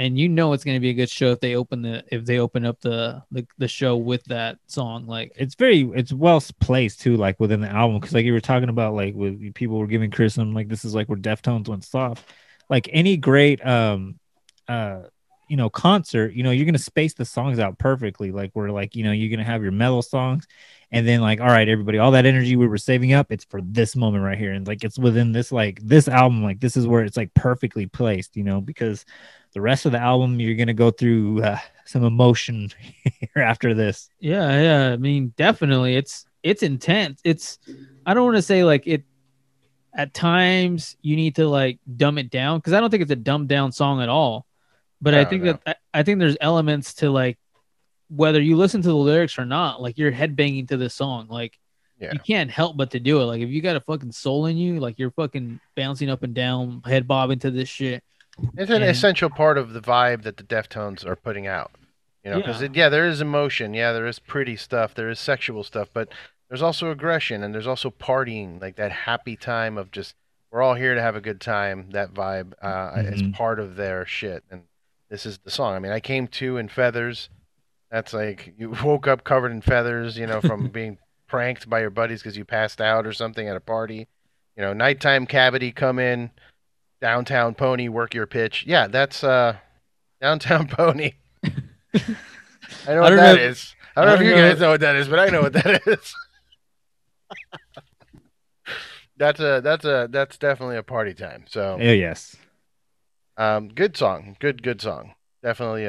And you know it's going to be a good show if they open up the show with that song. Like, it's well placed too, like within the album, because like you were talking about, like with people were giving criticism, like this is like where Deftones went soft. Like any great concert, you're going to space the songs out perfectly, like where like you're going to have your metal songs, and then like, all right, everybody, all that energy we were saving up, it's for this moment right here, and like it's within this, like this album, like this is where it's like perfectly placed, because the rest of the album you're going to go through some emotion here after this. Yeah, I mean, definitely it's intense. It's, I don't want to say like it, at times you need to like dumb it down, because I don't think it's a dumbed down song at all. But I think there's elements to like, whether you listen to the lyrics or not, like you're headbanging to this song. Like you can't help but to do it. Like if you got a fucking soul in you, like you're fucking bouncing up and down, head bobbing to this shit. It's an essential part of the vibe that the Deftones are putting out. Because there is emotion. Yeah, there is pretty stuff. There is sexual stuff. But there's also aggression, and there's also partying, like that happy time of just, we're all here to have a good time. That vibe is part of their shit. And this is the song. I mean, I came to in feathers. That's like you woke up covered in feathers, from being pranked by your buddies because you passed out or something at a party. Nighttime cavity, come in. Downtown pony, work your pitch. Yeah, that's downtown pony. I don't know what that is. I don't know if you guys know what that is, but I know what that is. That's definitely a party time. So yes. Good song. Good song. Definitely.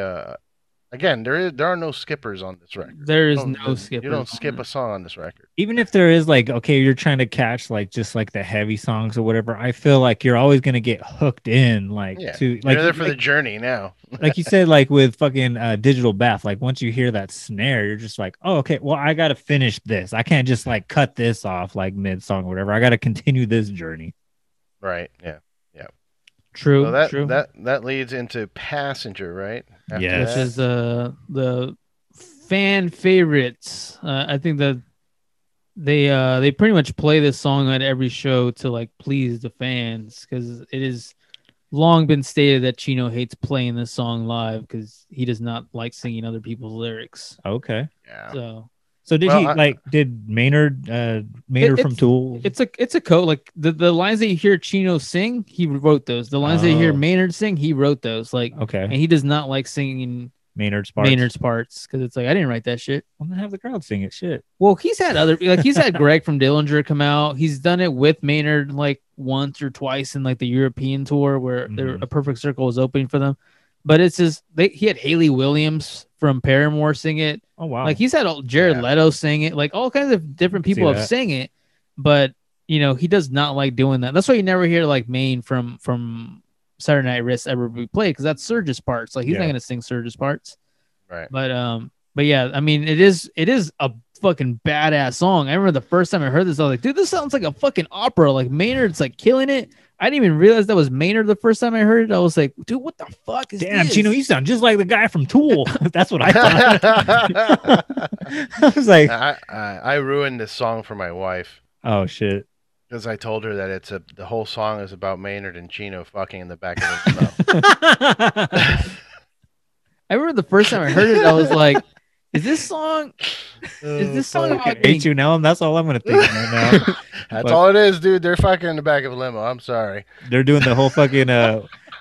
Again, there are no skippers on this record. There is no skippers. You don't skip a song on this record. Even if there is, like, okay, you're trying to catch like just like the heavy songs or whatever, I feel like you're always gonna get hooked in, like to like you're there for the journey now. Like you said, like with fucking Digital Bath, like once you hear that snare, you're just like, oh, okay, well, I gotta finish this. I can't just like cut this off like mid song or whatever. I gotta continue this journey. Right. Yeah. True. So that leads into Passenger, right? Yes. Which is the fan favorites. I think that they pretty much play this song at every show to like please the fans, because it has long been stated that Chino hates playing this song live because he does not like singing other people's lyrics. Okay. Yeah. So did Maynard from Tool? It's a code, like the lines that you hear Chino sing, he wrote those. The lines that you hear Maynard sing, he wrote those. Like, okay, and he does not like singing Maynard's parts because it's like, I didn't write that shit. I'm gonna have the crowd sing it. Shit. Well, he's had he's had Greg from Dillinger come out. He's done it with Maynard like once or twice in like the European tour where a perfect circle was opening for them. But it's just he had Haley Williams from Paramore sing it. Oh wow! Like he's had Jared Leto sing it. Like all kinds of different people have sang it. But he does not like doing that. That's why you never hear like Main from Saturday Night Riffs ever be played, because that's Surge's parts. Like he's not gonna sing Surge's parts. Right. But yeah, I mean it is a fucking badass song. I remember the first time I heard this, I was like, dude, this sounds like a fucking opera. Like Maynard's like killing it. I didn't even realize that was Maynard the first time I heard it. I was like, dude, what the fuck is this? Damn, Chino, you sound just like the guy from Tool. That's what I thought. I was like... I ruined this song for my wife. Oh, shit. Because I told her that the whole song is about Maynard and Chino fucking in the back of his mouth. I remember the first time I heard it, I was like, Is this song about hate you now? That's all I'm gonna think right now. That's all it is, dude. They're fucking in the back of a limo. I'm sorry. They're doing the whole fucking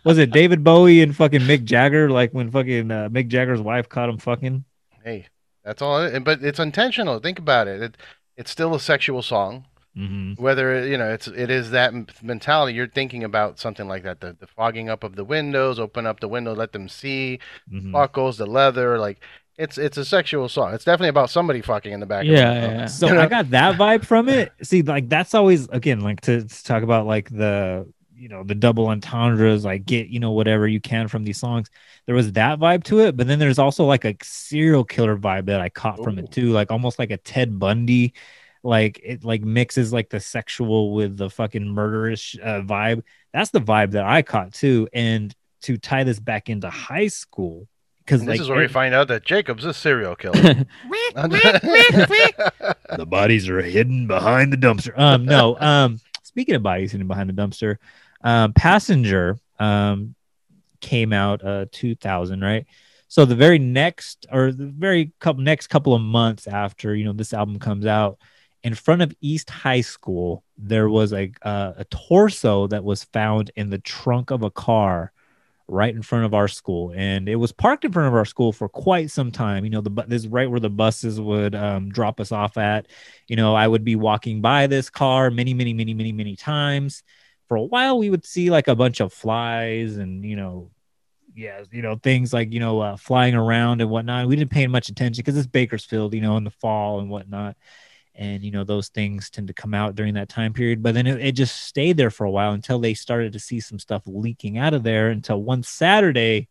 was it David Bowie and fucking Mick Jagger? Like when fucking Mick Jagger's wife caught him fucking. Hey, that's all it is. But it's intentional. Think about it. It's still a sexual song. Mm-hmm. Whether it is that mentality, you're thinking about something like that. The fogging up of the windows, open up the window, let them see, buckles, the leather, like. It's a sexual song. It's definitely about somebody fucking in the back. Yeah. So I got that vibe from it. See, like that's always again like to talk about like the the double entendres. Like get whatever you can from these songs. There was that vibe to it, but then there's also like a serial killer vibe that I caught from it too. Like almost like a Ted Bundy. Like it like mixes like the sexual with the fucking murderous vibe. That's the vibe that I caught too. And to tie this back into high school. This is where we find out that Jacob's a serial killer. The bodies are hidden behind the dumpster. Speaking of bodies hidden behind the dumpster, Passenger came out 2000, right? So the very next, or the very next couple of months after, you know, this album comes out, in front of East High School, there was a torso that was found in the trunk of a car right in front of our school. And it was parked in front of our school for quite some time. You know, this is right where the buses would drop us off at. You know, I would be walking by this car many times. For a while, we would see like a bunch of flies and, you know, things like, you know, flying around and whatnot. We didn't pay much attention because it's Bakersfield, you know, in the fall and whatnot. And, you know, those things tend to come out during that time period. But then it just stayed there for a while until they started to see some stuff leaking out of there, until one Saturday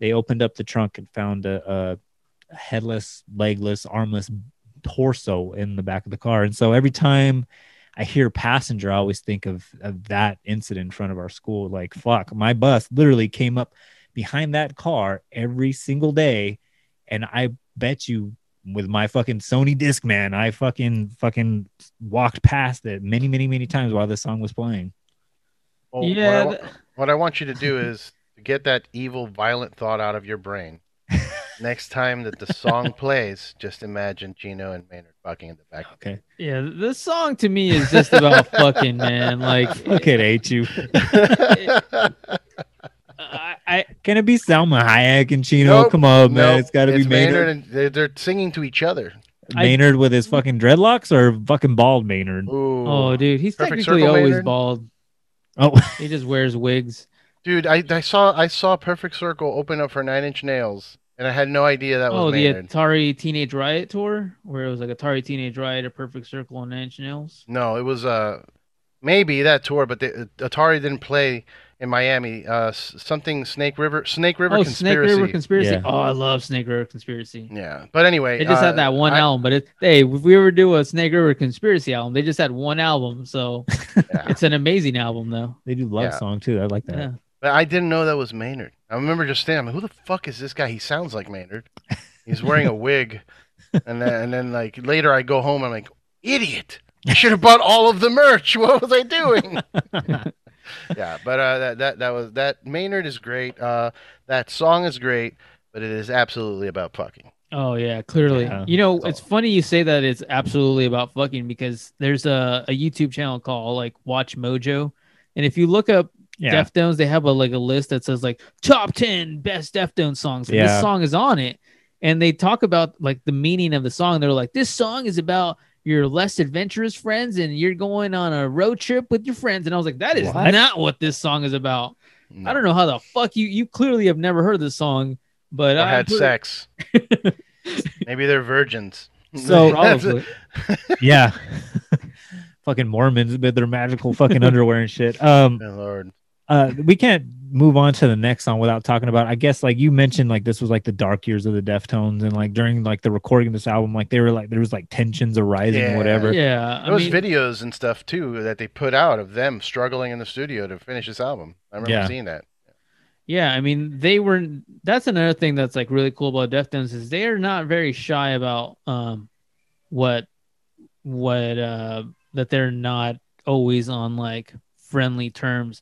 they opened up the trunk and found a headless, legless, armless torso in the back of the car. And so every time I hear passenger, I always think of that incident in front of our school. Like, fuck, my bus literally came up behind that car every single day. And I bet you, with my fucking Sony Discman, I fucking walked past it many times while this song was playing. Well, yeah. What I want you to do is to get that evil, violent thought out of your brain. Next time that the song plays, just imagine Gino and Maynard fucking in the back. Okay. Yeah, this song to me is just about fucking, man. Like, fucking hate you. Can it be Salma Hayek and Chino? Nope, come on, man. It's got to be Maynard. And they're singing to each other. Maynard with his fucking dreadlocks, or fucking bald Maynard? Ooh. Oh, dude. He's Perfect technically always Maynard. Bald. Oh, he just wears wigs. Dude, I saw Perfect Circle open up for Nine Inch Nails, and I had no idea that was Maynard. Oh, the Atari Teenage Riot tour? Where it was like Atari Teenage Riot or Perfect Circle and Nine Inch Nails? No, it was maybe that tour, but Atari didn't play in Miami, something Snake River Conspiracy. Snake River Conspiracy. Yeah. Oh, I love Snake River Conspiracy. Yeah, but anyway, they just had that one album. But if we were to do a Snake River Conspiracy album, they just had one album, so it's an amazing album, though. They do love song too. I like that. Yeah. But I didn't know that was Maynard. I remember just standing, who the fuck is this guy? He sounds like Maynard. He's wearing a wig, and then like later I go home, I'm like, idiot! I should have bought all of the merch. What was I doing? Yeah, but that Maynard is great. That song is great, but it is absolutely about fucking. Oh yeah, clearly. Yeah. You know, it's funny you say that it's absolutely about fucking, because there's a YouTube channel called like Watch Mojo, and if you look up Deftones, they have a list that says like top 10 best Deftones songs. And this song is on it, and they talk about like the meaning of the song. They're like, this song is about your less adventurous friends, and you're going on a road trip with your friends. And I was like, that is not what this song is about. No. I don't know how the fuck you clearly have never heard of this song, but I had sex. Maybe they're virgins. So probably. Yeah. Fucking Mormons with their magical fucking underwear and shit. Oh, Lord. We can't move on to the next song without talking about, I guess, like you mentioned, like this was like the dark years of the Deftones, and like during like the recording of this album, like they were like there was like tensions arising and whatever. Yeah, there was videos and stuff too that they put out of them struggling in the studio to finish this album. I remember seeing that. Yeah, I mean that's another thing that's like really cool about Deftones is they are not very shy about that they're not always on like friendly terms.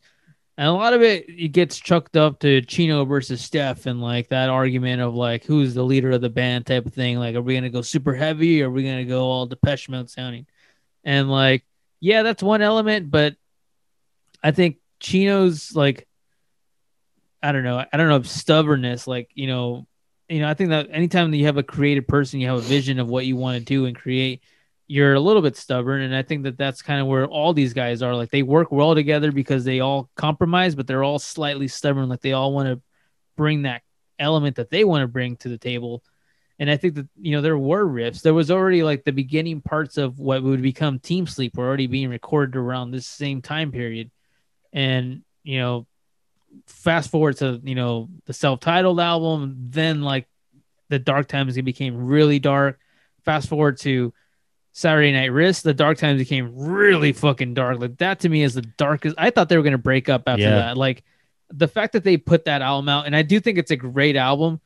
And a lot of it gets chucked up to Chino versus Steph and like that argument of like who's the leader of the band type of thing. Like, are we gonna go super heavy, or are we gonna go all Depeche Mode sounding? And like, yeah, that's one element, but I think Chino's like, I don't know, stubbornness. Like, you know, I think that anytime that you have a creative person, you have a vision of what you want to do and create, you're a little bit stubborn. And I think that's kind of where all these guys are. Like, they work well together because they all compromise, but they're all slightly stubborn. Like, they all want to bring that element that they want to bring to the table. And I think that, you know, there were riffs. There was already like the beginning parts of what would become Team Sleep were already being recorded around this same time period. And, you know, fast forward to, you know, the self-titled album, then like the dark times, it became really dark. Fast forward to Saturday Night Wrist, the dark times became really fucking dark. Like, that to me is the darkest. I thought they were going to break up after that. Like, the fact that they put that album out, and I do think it's a great album.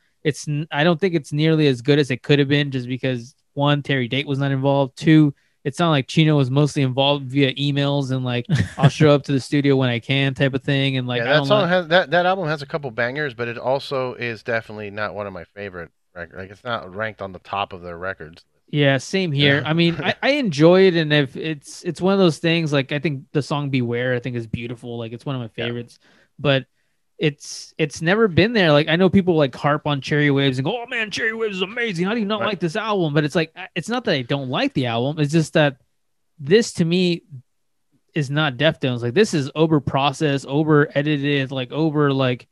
I don't think it's nearly as good as it could have been, just because one, Terry Date was not involved. Two, it sounded like Chino was mostly involved via emails and like, I'll show up to the studio when I can type of thing. And like, yeah, that song has, that album has a couple bangers, but it also is definitely not one of my favorite records. Like, it's not ranked on the top of their records. Yeah, same here. Yeah. I mean, I enjoy it, and if it's one of those things, like, I think the song Beware, I think, is beautiful. Like, it's one of my favorites, but it's never been there. Like, I know people like harp on Cherry Waves and go, oh man, Cherry Waves is amazing, how do you not like this album? But it's like, it's not that I don't like the album, it's just that this to me is not Deftones. Like, this is over processed, over edited, like over, like,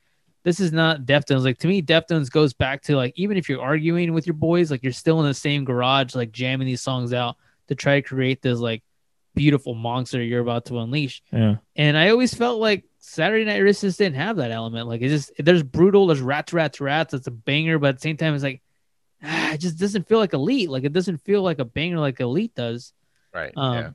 this is not Deftones. Like, to me, Deftones goes back to, like, even if you're arguing with your boys, like, you're still in the same garage, like, jamming these songs out to try to create this, like, beautiful monster you're about to unleash. Yeah. And I always felt like Saturday Night Resistance didn't have that element. Like, it's just, there's brutal, there's rats. It's a banger, but at the same time, it's like, it just doesn't feel like Elite. Like, it doesn't feel like a banger like Elite does. Right. Yeah.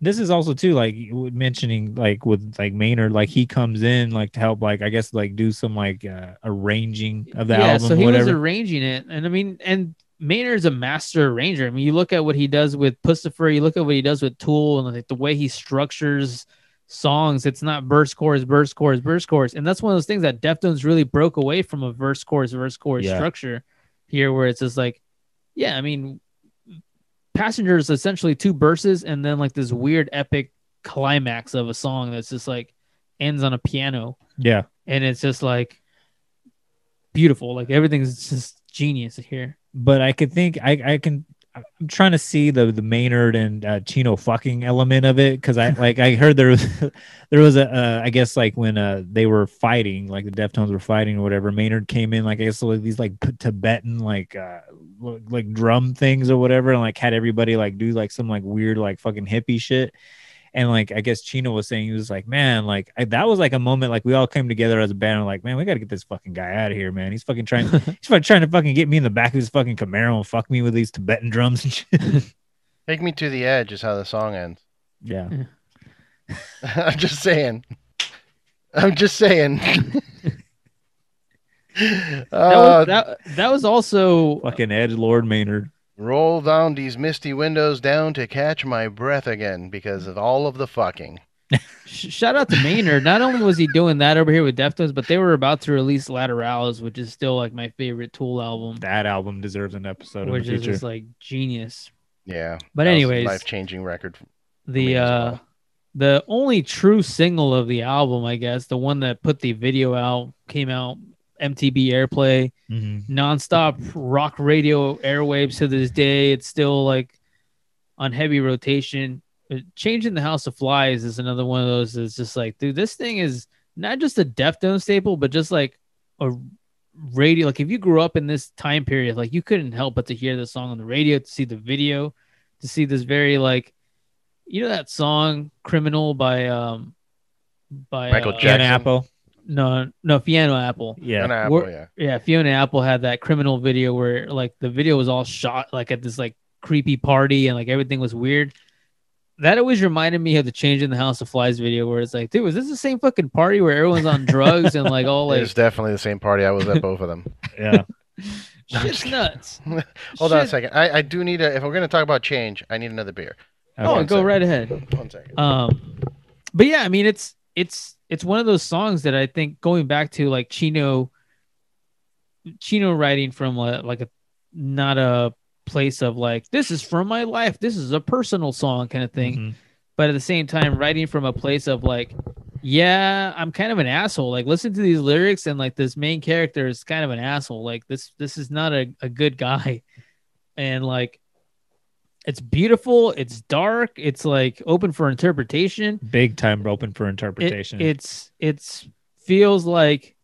This is also too, like, mentioning, like, with, like, Maynard, like, he comes in, like, to help, like, I guess, like, do some, like, arranging of the album. Yeah, so he was arranging it, and I mean, and Maynard's a master arranger. I mean, you look at what he does with Pustifer, you look at what he does with Tool, and like the way he structures songs, it's not verse, chorus, verse, chorus, verse, chorus, and that's one of those things that Deftones really broke away from, a verse, chorus structure here, where it's just like, yeah, I mean, Passenger is essentially two verses and then like this weird epic climax of a song that's just like ends on a piano. Yeah. And it's just like beautiful. Like, everything's just genius here. But I could think I'm trying to see the Maynard and Chino fucking element of it, because I like, I heard there was a I guess like when they were fighting, like the Deftones were fighting or whatever, Maynard came in, like, I guess like these like Tibetan like drum things or whatever, and like had everybody like do like some like weird like fucking hippie shit. And like, I guess Chino was saying, he was like, man, like that was like a moment, like we all came together as a band, and like, man, we got to get this fucking guy out of here, man. He's fucking trying to fucking get me in the back of his fucking Camaro and fuck me with these Tibetan drums and shit. Take me to the edge is how the song ends. Yeah. I'm just saying. That was also fucking edgelord Maynard. Roll down these misty windows down to catch my breath again because of all of the fucking. Shout out to Maynard. Not only was he doing that over here with Deftones, but they were about to release Lateralis, which is still like my favorite Tool album. That album deserves an episode. Which is just like genius. Yeah. But anyways, life-changing record. The only true single of the album, I guess, the one that put the video out, came out. MTV airplay, nonstop rock radio airwaves to this day. It's still like on heavy rotation. Changing the House of Flies is another one of those that's just like, dude, this thing is not just a Deftones staple, but just like a radio. Like, if you grew up in this time period, like, you couldn't help but to hear the song on the radio, to see the video, to see this very, like, you know, that song Criminal by Michael Jackson. No, Fiona Apple. Yeah. Fiona Apple had that Criminal video where like the video was all shot like at this like creepy party and like everything was weird. That always reminded me of the Change in the House of Flies video where it's like, dude, was this the same fucking party where everyone's on drugs and like all like. It's definitely the same party. I was at both of them. Yeah. Shit's nuts. Hold on a second. I do need if we're going to talk about Change, I need another beer. Okay. Oh, go right ahead. 1 second. But yeah, I mean, it's one of those songs that I think going back to like Chino writing from like a, not a place of like, this is from my life, this is a personal song kind of thing. Mm-hmm. But at the same time, writing from a place of like, yeah, I'm kind of an asshole. Like, listen to these lyrics and like this main character is kind of an asshole. Like this is not a good guy. And like, it's beautiful. It's dark. It's like open for interpretation. Big time open for interpretation. It's feels like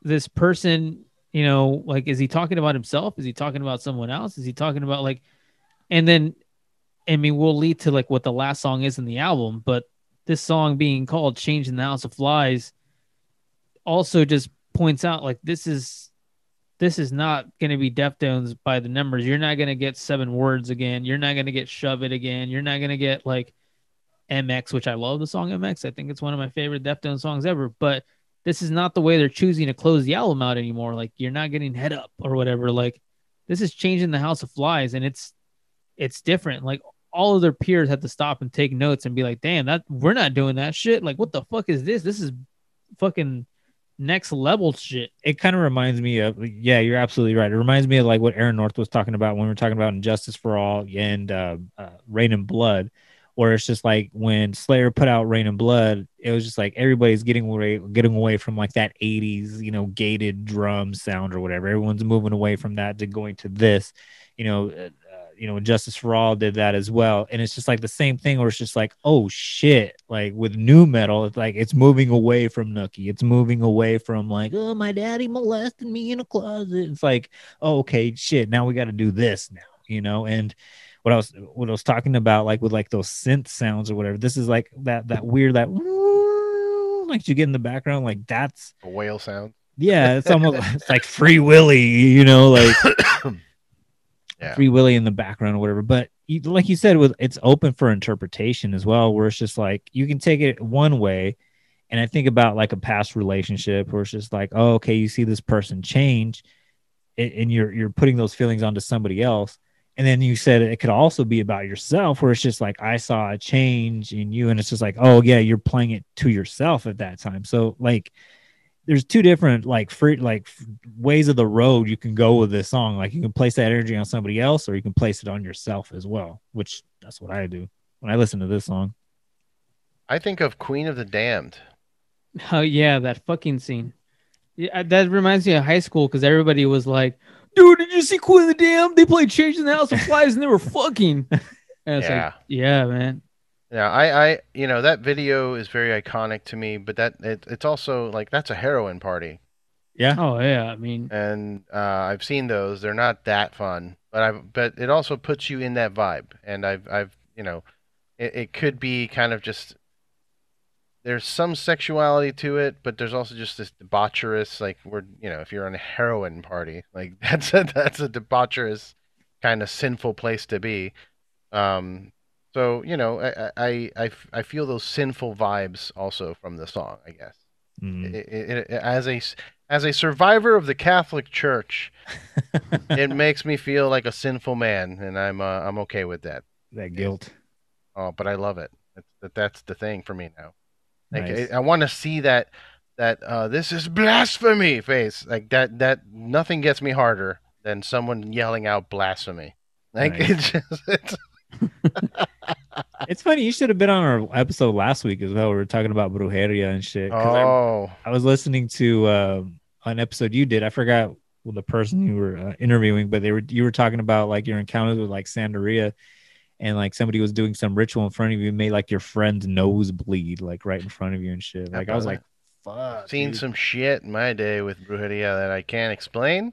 this person, you know, like, is he talking about himself? Is he talking about someone else? Is he talking about like, and then, I mean, we'll lead to like what the last song is in the album, but this song being called Change in the House of Flies also just points out like, this is not going to be Deftones by the numbers. You're not going to get 7 words again. You're not going to get Shove It again. You're not going to get like MX, which I love the song MX. I think it's one of my favorite Deftones songs ever, but this is not the way they're choosing to close the album out anymore. Like, you're not getting Head Up or whatever. Like, this is Changing the House of Flies, and it's different. Like, all of their peers had to stop and take notes and be like, damn, that we're not doing that shit. Like, what the fuck is this? This is fucking next level shit. It kind of reminds me of, yeah, you're absolutely right. It reminds me of like what Aaron North was talking about when we were talking about Injustice for All and Rain and Blood, where it's just like when Slayer put out Rain and Blood, it was just like everybody's getting away from like that 80s, you know, gated drum sound or whatever. Everyone's moving away from that to going to this, you know, Justice for All did that as well. And it's just like the same thing where it's just like, oh shit, like with new metal, it's like it's moving away from Nookie. It's moving away from like, oh, my daddy molested me in a closet. It's like, oh, okay, shit, now we got to do this now, you know? And what I was talking about, like with like those synth sounds or whatever, this is like that weird, that like you get in the background, like that's a whale sound. Yeah, it's almost it's like Free Willy, you know, like yeah. Free Willy in the background or whatever. But like you said, it's open for interpretation as well, where it's just like you can take it one way. And I think about like a past relationship where it's just like, oh, okay, you see this person change and you're putting those feelings onto somebody else. And then you said it could also be about yourself, where it's just like, I saw a change in you. And it's just like, oh yeah, you're playing it to yourself at that time. So like, there's two different ways of the road you can go with this song. Like you can place that energy on somebody else, or you can place it on yourself as well, which that's what I do when I listen to this song. I think of Queen of the Damned. Oh yeah, that fucking scene. Yeah, that reminds me of high school because everybody was like, dude, did you see Queen of the Damned? They played Change in the House of Flies and they were fucking. And it's like, yeah, man. Yeah, I, you know, that video is very iconic to me, but that it's also like that's a heroin party. Yeah. Oh yeah, I mean, and I've seen those. They're not that fun, but it also puts you in that vibe. And I've, you know, it could be kind of just there's some sexuality to it, but there's also just this debaucherous, like we're, you know, if you're on a heroin party, like that's a debaucherous kind of sinful place to be. So, you know, I feel those sinful vibes also from the song, I guess. Mm. It, as a survivor of the Catholic Church, it makes me feel like a sinful man, and I'm okay with that. That guilt. Oh, but I love it. That's the thing for me now. Like nice. I want to see that this is blasphemy face. Like that nothing gets me harder than someone yelling out blasphemy. Like nice. It's it's funny, you should have been on our episode last week as well. We were talking about brujeria and shit. Oh, I was listening to an episode you did. I forgot the person you were interviewing, but you were talking about like your encounters with like Santeria, and like somebody was doing some ritual in front of you and made like your friend's nose bleed like right in front of you and shit. Like I was like, fuck. Seen some shit in my day with brujeria that I can't explain.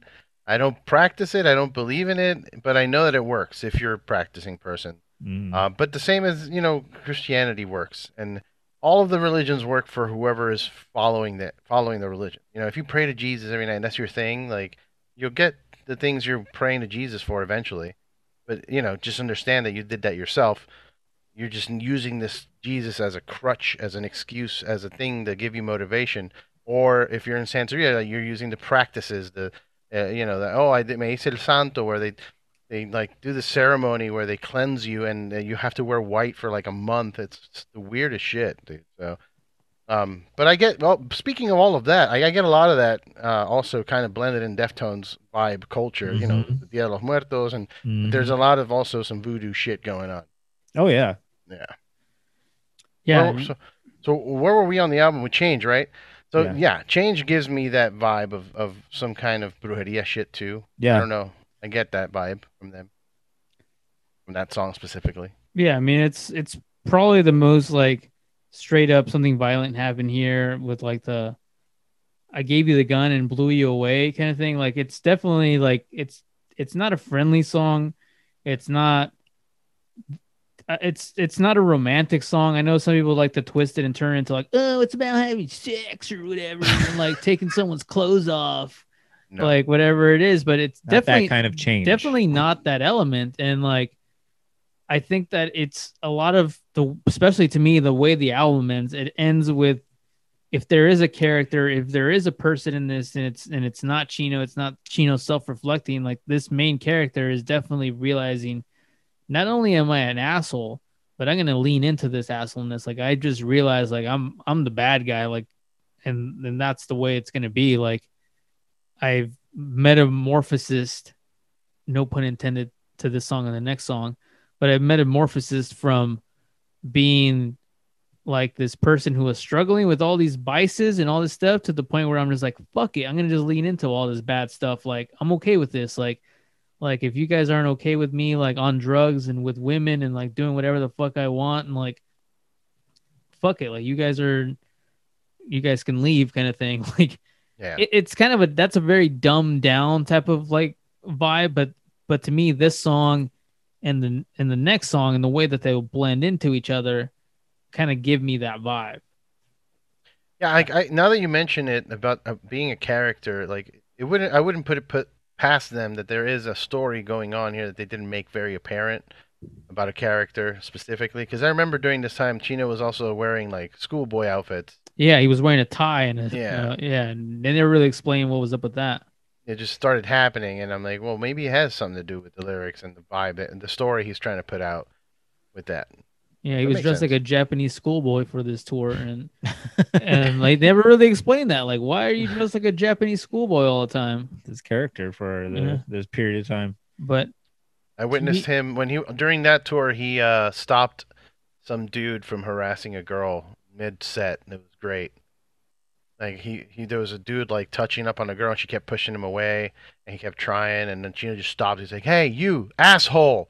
I don't practice it. I don't believe in it, but I know that it works if you're a practicing person. Mm. But the same as, you know, Christianity works, and all of the religions work for whoever is following the religion. You know, if you pray to Jesus every night and that's your thing, like you'll get the things you're praying to Jesus for eventually. But, you know, just understand that you did that yourself. You're just using this Jesus as a crutch, as an excuse, as a thing to give you motivation. Or if you're in Santeria, you're using the practices, me hice el santo, where they like do the ceremony where they cleanse you, and you have to wear white for like a month. It's the weirdest shit, dude. So, but I get, well, speaking of all of that, I get a lot of that also kind of blended in Deftones vibe culture, mm-hmm. you know, the Dia de los Muertos, and mm-hmm. there's a lot of also some voodoo shit going on. Oh yeah, yeah, yeah. Well, so where were we on the album with Change, right? So, yeah, Change gives me that vibe of some kind of brujeria shit, too. Yeah. I don't know. I get that vibe from them. From that song specifically. Yeah, I mean, it's probably the most, like, straight up something violent happened here with, like, the I gave you the gun and blew you away kind of thing. Like, it's definitely, like, it's not a friendly song. It's not a romantic song. I know some people like to twist it and turn it into like, oh, it's about having sex or whatever, and like taking someone's clothes off, no. like whatever it is. But it's not definitely that kind of change. Definitely not that element. And like, I think that it's a lot of the, especially to me, the way the album ends. It ends with, if there is a character, if there is a person in this, and it's not Chino, it's not Chino self-reflecting. Like this main character is definitely realizing not only am I an asshole, but I'm gonna lean into this assholeness. Like I just realized, like I'm the bad guy, like, and that's the way it's gonna be. Like I've metamorphosed, no pun intended, to this song and the next song, but I've metamorphosed from being like this person who was struggling with all these vices and all this stuff to the point where I'm just like, fuck it. I'm going to just lean into all this bad stuff. Like, I'm okay with this. Like if you guys aren't okay with me, like on drugs and with women and like doing whatever the fuck I want and like, fuck it. Like you guys can leave kind of thing. Like yeah. It's kind of that's a very dumbed down type of like vibe. But to me, this song and the next song and the way that they will blend into each other kind of give me that vibe. Yeah, I now that you mention it about being a character, like I wouldn't put past them that there is a story going on here that they didn't make very apparent about a character specifically. Because I remember during this time, Chino was also wearing like schoolboy outfits. Yeah, he was wearing a tie and they never really explained what was up with that. It just started happening, and I'm like, well, maybe it has something to do with the lyrics and the vibe and the story he's trying to put out with that. Yeah, he was dressed like a Japanese schoolboy for this tour, and and like never really explained that. Like, why are you dressed like a Japanese schoolboy all the time? His character for this period of time. But I witnessed him when during that tour he stopped some dude from harassing a girl mid-set, and it was great. Like there was a dude like touching up on a girl, and she kept pushing him away, and he kept trying, and then Gino just stopped. He's like, "Hey, you asshole,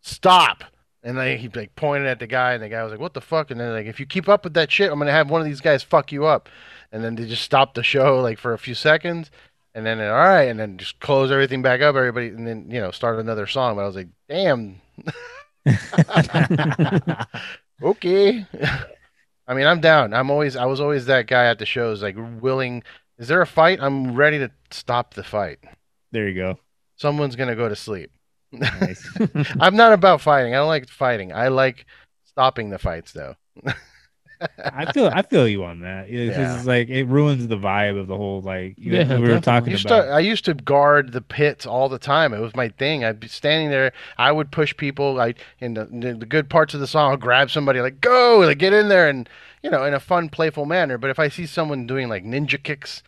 stop!" And then he like pointed at the guy, and the guy was like, "What the fuck?" And then like, if you keep up with that shit, I'm gonna have one of these guys fuck you up. And then they just stopped the show like for a few seconds, and then all right, and then just close everything back up, everybody, and then start another song. But I was like, "Damn, okay." I mean, I'm down. I was always that guy at the shows, like willing. Is there a fight? I'm ready to stop the fight. There you go. Someone's gonna go to sleep. Nice. I'm not about fighting. I don't like fighting. I like stopping the fights, though. I feel you on that. It's like it ruins the vibe of the whole like we were talking about. I used to guard the pits all the time. It was my thing. I'd be standing there. I would push people. In the good parts of the song, I'll grab somebody like go, like get in there, and in a fun, playful manner. But if I see someone doing like ninja kicks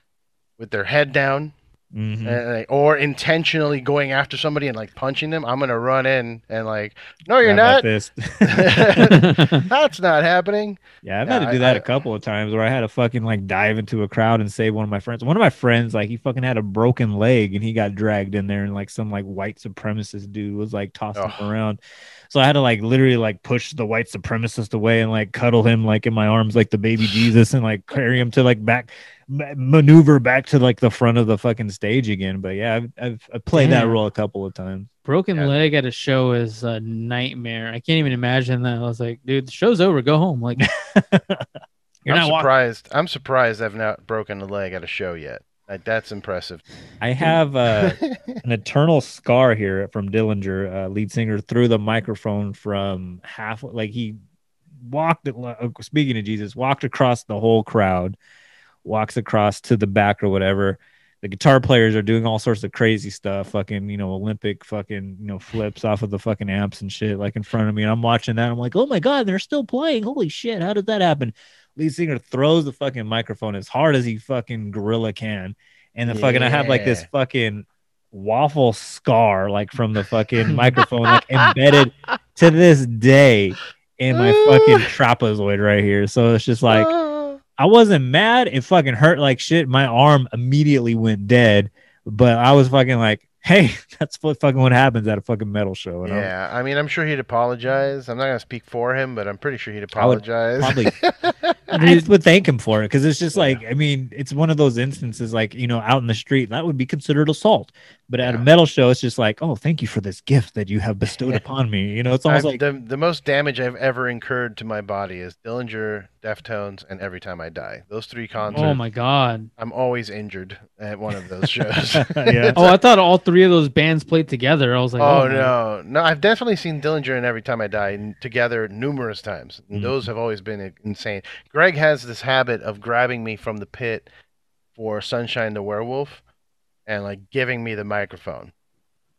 with their head down. Mm-hmm. Or intentionally going after somebody and like punching them, I'm gonna run in and like, no, you're not. That's not happening. Yeah, I've had to do that a couple of times where I had to fucking like dive into a crowd and save one of my friends. One of my friends, like he fucking had a broken leg and he got dragged in there and like some like white supremacist dude was like tossing him around. So I had to like literally like push the white supremacist away and like cuddle him like in my arms like the baby Jesus and like carry him to like maneuver back to like the front of the fucking stage again. But yeah, I've played that role a couple of times. Broken leg at a show is a nightmare. I can't even imagine that. I was like, dude, the show's over. Go home. Like, I'm surprised I've not broken a leg at a show yet. That's impressive. I have an eternal scar here from Dillinger, lead singer, threw the microphone from half. Like he walked, speaking of Jesus, walked across the whole crowd, walks across to the back or whatever. The guitar players are doing all sorts of crazy stuff, fucking, Olympic fucking, flips off of the fucking amps and shit, like in front of me. And I'm watching that. I'm like, oh my God, they're still playing. Holy shit. How did that happen? Lead singer throws the fucking microphone as hard as he fucking gorilla can. And I have like this fucking waffle scar, like from the fucking microphone, like embedded to this day in my fucking trapezoid right here. So it's just like, I wasn't mad. It fucking hurt like shit. My arm immediately went dead, but I was fucking like, hey, that's what happens at a fucking metal show. And yeah, I mean, I'm sure he'd apologize. I'm not gonna speak for him, but I'm pretty sure he'd apologize. I would thank him for it because it's just like, I mean, it's one of those instances like out in the street that would be considered assault, but at a metal show, it's just like, oh, thank you for this gift that you have bestowed upon me. It's almost like the most damage I've ever incurred to my body is Dillinger, Deftones, and Every Time I Die. Those three concerts. Oh my God, I'm always injured at one of those shows. Yeah. Oh, I thought all three of those bands played together. I was like, no, I've definitely seen Dillinger and Every Time I Die together numerous times. Mm-hmm. Those have always been insane. Greg has this habit of grabbing me from the pit for Sunshine the Werewolf and like giving me the microphone.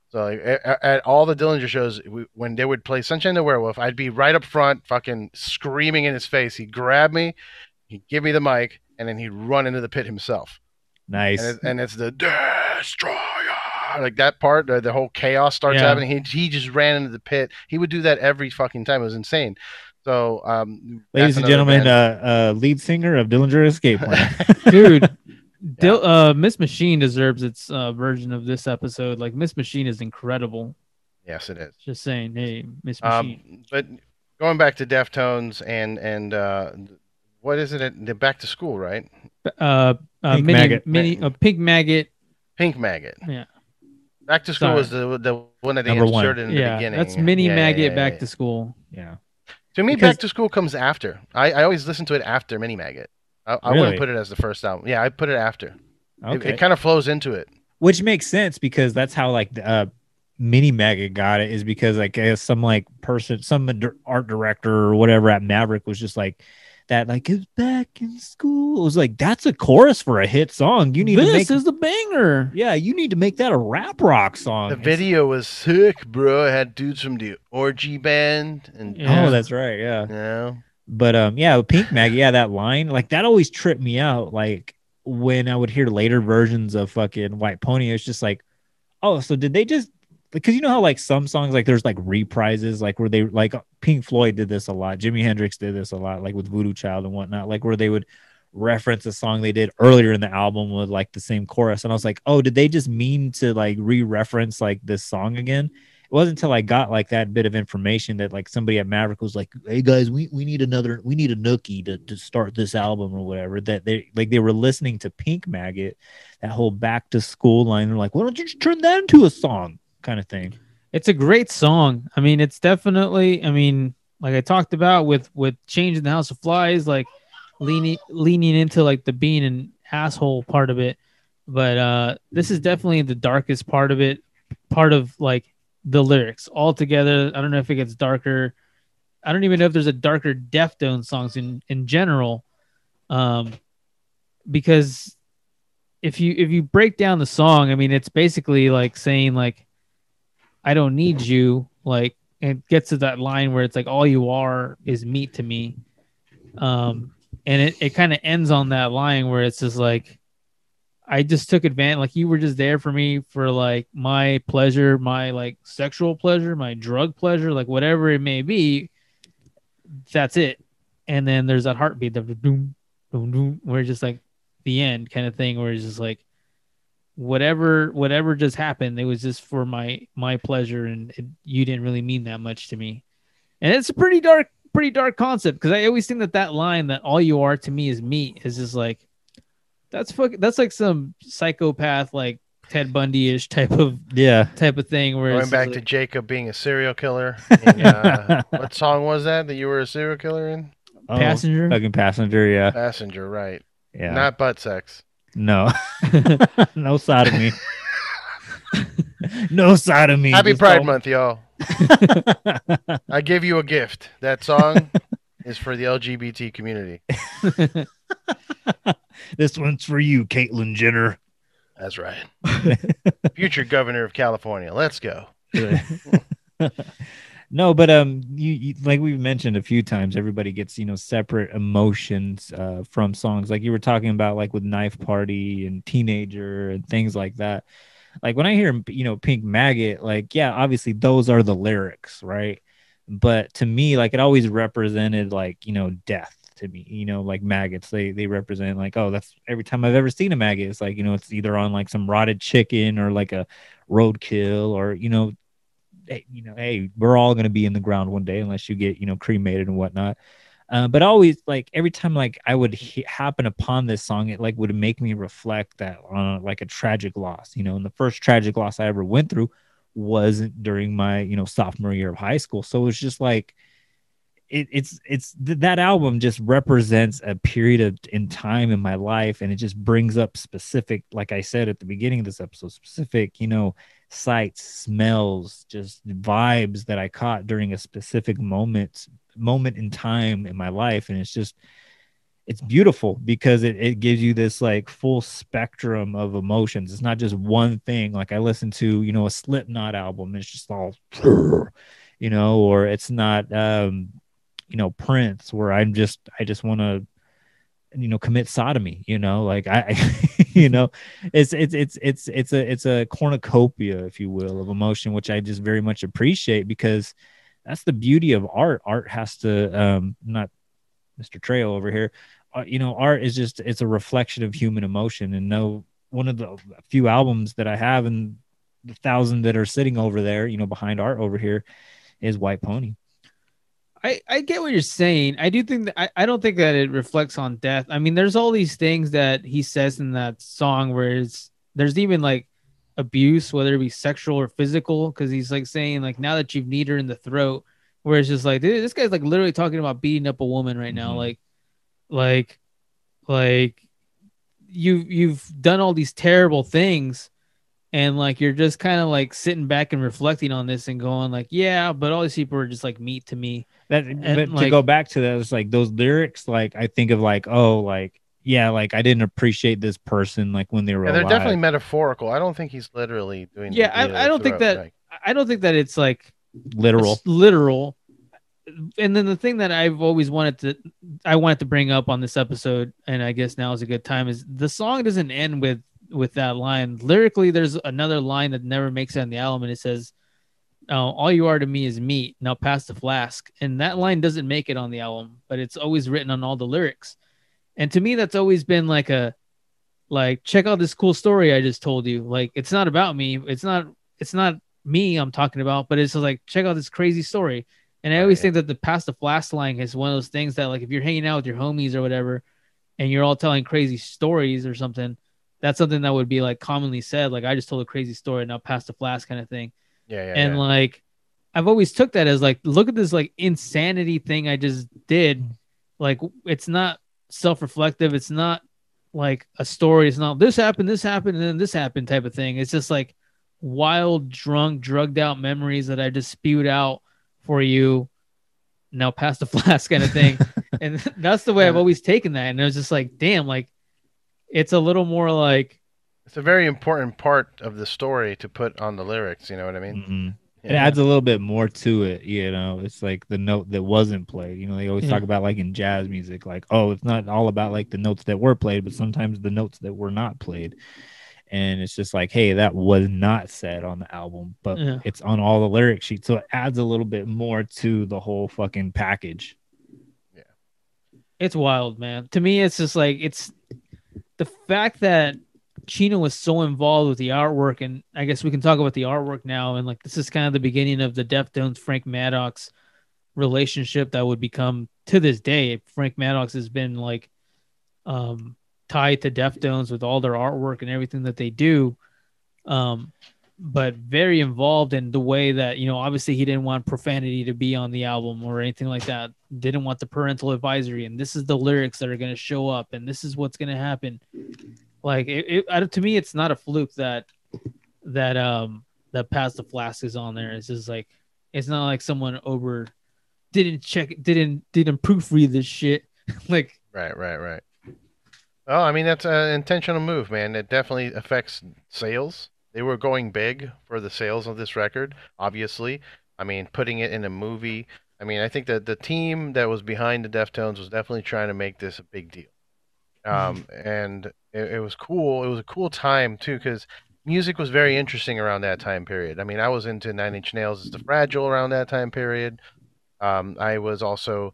So like, at all the Dillinger shows, when they would play Sunshine the Werewolf, I'd be right up front fucking screaming in his face. He'd grab me, he'd give me the mic, and then he'd run into the pit himself. Nice. And it's the Destroyer. Like that part, the whole chaos starts happening. He just ran into the pit. He would do that every fucking time. It was insane. So, ladies and gentlemen, lead singer of Dillinger Escape Plan. Dude, Miss Machine deserves its version of this episode. Like, Miss Machine is incredible. Yes, it is. Just saying, hey, Miss Machine. But going back to Deftones and what is it? The Back to School, right? Pink Maggot. Yeah. Back to School was the one that they inserted in the beginning. That's Mini Maggot Back to School. Yeah. To me, Back to School comes after. I always listen to it after Mini Maggot. I wouldn't put it as the first album. Yeah, I put it after. Okay. It kind of flows into it. Which makes sense because that's how like Mini Maggot got it, is because like some like person, some art director or whatever at Maverick was just like that, like it's back in school. It was like, that's a chorus for a hit song. You need this is the banger. Yeah, you need to make that a rap rock song. The video was sick, bro. It had dudes from the Orgy Band and that's right, yeah. Yeah. But Pink Maggie, that line, like that always tripped me out. Like when I would hear later versions of fucking White Pony, it's just like, oh, so did they just, because you know how like some songs, like there's like reprises, like where they, like Pink Floyd did this a lot, Jimi Hendrix did this a lot, like with Voodoo Child and whatnot, like where they would reference a song they did earlier in the album with like the same chorus, and I was like, oh, did they just mean to like re-reference like this song again? It wasn't until I got like that bit of information that like somebody at Maverick was like, hey guys, we need a nookie to start this album or whatever, that they were listening to Pink Maggot, that whole Back to School line. They're like, why don't you just turn that into a song kind of thing? It's a great song. I mean, it's definitely, I mean, like I talked about with Change in the House of Flies, like leaning into like the being an asshole part of it. But this is definitely the darkest part of it, part of like the lyrics altogether. I don't know if it gets darker. I don't even know if there's a darker Deftones songs in general, because if you break down the song, I mean, it's basically like saying like, I don't need you. Like, it gets to that line where it's like, all you are is meat to me, and it kind of ends on that line where it's just like, I just took advantage, like you were just there for me for like my pleasure, my like sexual pleasure, my drug pleasure, like whatever it may be. That's it. And then there's that heartbeat, the boom, boom, boom, where it's just like the end kind of thing, where it's just like whatever just happened, it was just for my pleasure, and you didn't really mean that much to me. And it's a pretty dark concept, because I always think that line, that all you are to me is meat, is just like, that's like some psychopath, like Ted Bundy-ish type of thing. Where going back like, to Jacob being a serial killer. And, what song was that you were a serial killer in? Passenger. Fucking Passenger, yeah. Passenger, right? Yeah. Not butt sex. No, no sodomy. No sodomy. Happy Pride Month, y'all. I give you a gift. That song is for the LGBT community. This one's for you, Caitlyn Jenner. That's right. Future governor of California. Let's go. No, but you like we've mentioned a few times, everybody gets, you know, separate emotions from songs. Like you were talking about, like with Knife Party and Teenager and things like that. Like when I hear, you know, Pink Maggot, like, yeah, obviously those are the lyrics, right? But to me, like it always represented like, you know, death. To me, you know, like maggots, they represent like, oh, that's every time I've ever seen a maggot, it's like, you know, it's either on like some rotted chicken or like a roadkill, or, you know, hey, we're all going to be in the ground one day unless you get, you know, cremated and whatnot. But always, like every time, like I would happen upon this song, it like would make me reflect that on like a tragic loss, you know. And the first tragic loss I ever went through wasn't during my, you know, sophomore year of high school. So it was just like, that album just represents a period in time in my life, and it just brings up specific, like I said at the beginning of this episode, specific, you know, sights, smells, just vibes that I caught during a specific moment in time in my life. And it's just, it's beautiful because it gives you this like full spectrum of emotions. It's not just one thing. Like I listen to, you know, a Slipknot album and it's just all, you know, or it's not, you know, Prince, where I just want to, you know, commit sodomy, you know, like I you know, it's a cornucopia, if you will, of emotion, which I just very much appreciate, because that's the beauty of art. Art has to, not Mr. Trail over here, you know, art is just, it's a reflection of human emotion. And no, one of the few albums that I have and the 1,000 that are sitting over there, you know, behind art over here, is White Pony. I get what you're saying. I do think that I don't think that it reflects on death. I mean, there's all these things that he says in that song where it's, there's even like abuse, whether it be sexual or physical, because he's like saying like, now that you've kneed her in the throat, where it's just like, dude, this guy's like literally talking about beating up a woman right now. Mm-hmm. Like you've done all these terrible things. And like, you're just kind of like sitting back and reflecting on this and going like, yeah, but all these people are just like meat to me. But like, to go back to that, it's like those lyrics, like I think of like, oh, like, yeah, like I didn't appreciate this person like when they were alive. They're definitely metaphorical. I don't think he's literally doing. Yeah, I don't think that. Like, I don't think that it's like literal. And then the thing that I've always wanted to bring up on this episode, and I guess now is a good time, is the song doesn't end with that line. Lyrically, there's another line that never makes it in the album, and it says, "Oh, all you are to me is meat. Now pass the flask." And that line doesn't make it on the album, but it's always written on all the lyrics. And to me, that's always been like a, like, check out this cool story I just told you. Like, it's not about me. It's not me I'm talking about, but it's like, check out this crazy story. And I always think that the pass the flask line is one of those things that, like, if you're hanging out with your homies or whatever, and you're all telling crazy stories or something, that's something that would be like commonly said, like, I just told a crazy story and I'll pass the flask kind of thing. Yeah. Like, I've always took that as like, look at this like insanity thing I just did. Like, it's not self-reflective. It's not like a story. It's not this happened, and then this happened type of thing. It's just like wild, drunk, drugged out memories that I just spewed out for you. Now pass the flask kind of thing. And that's the way I've always taken that. And it was just like, damn, like, it's a little more like, it's a very important part of the story to put on the lyrics. You know what I mean? Mm-hmm. Yeah. It adds a little bit more to it. You know, it's like the note that wasn't played. You know, they always talk about like in jazz music, like, oh, it's not all about like the notes that were played, but sometimes the notes that were not played. And it's just like, hey, that was not said on the album, but it's on all the lyric sheets. So it adds a little bit more to the whole fucking package. Yeah. It's wild, man. To me, it's just like, it's, the fact that Chino was so involved with the artwork, and I guess we can talk about the artwork now. And like, this is kind of the beginning of the Deftones, Frank Maddox relationship that would become, to this day, Frank Maddox has been like tied to Deftones with all their artwork and everything that they do. But very involved in the way that, you know, obviously he didn't want profanity to be on the album or anything like that. Didn't want the parental advisory. And this is the lyrics that are going to show up, and this is what's going to happen. Like, to me, it's not a fluke that Pass the Flask is on there. It's just like, it's not like someone didn't proofread this shit. Like, right. Oh, I mean, that's an intentional move, man. It definitely affects sales. They were going big for the sales of this record, obviously. I mean, putting it in a movie. I mean, I think that the team that was behind the Deftones was definitely trying to make this a big deal. And it was cool. It was a cool time, too, because music was very interesting around that time period. I mean, I was into Nine Inch Nails' The Fragile around that time period. I was also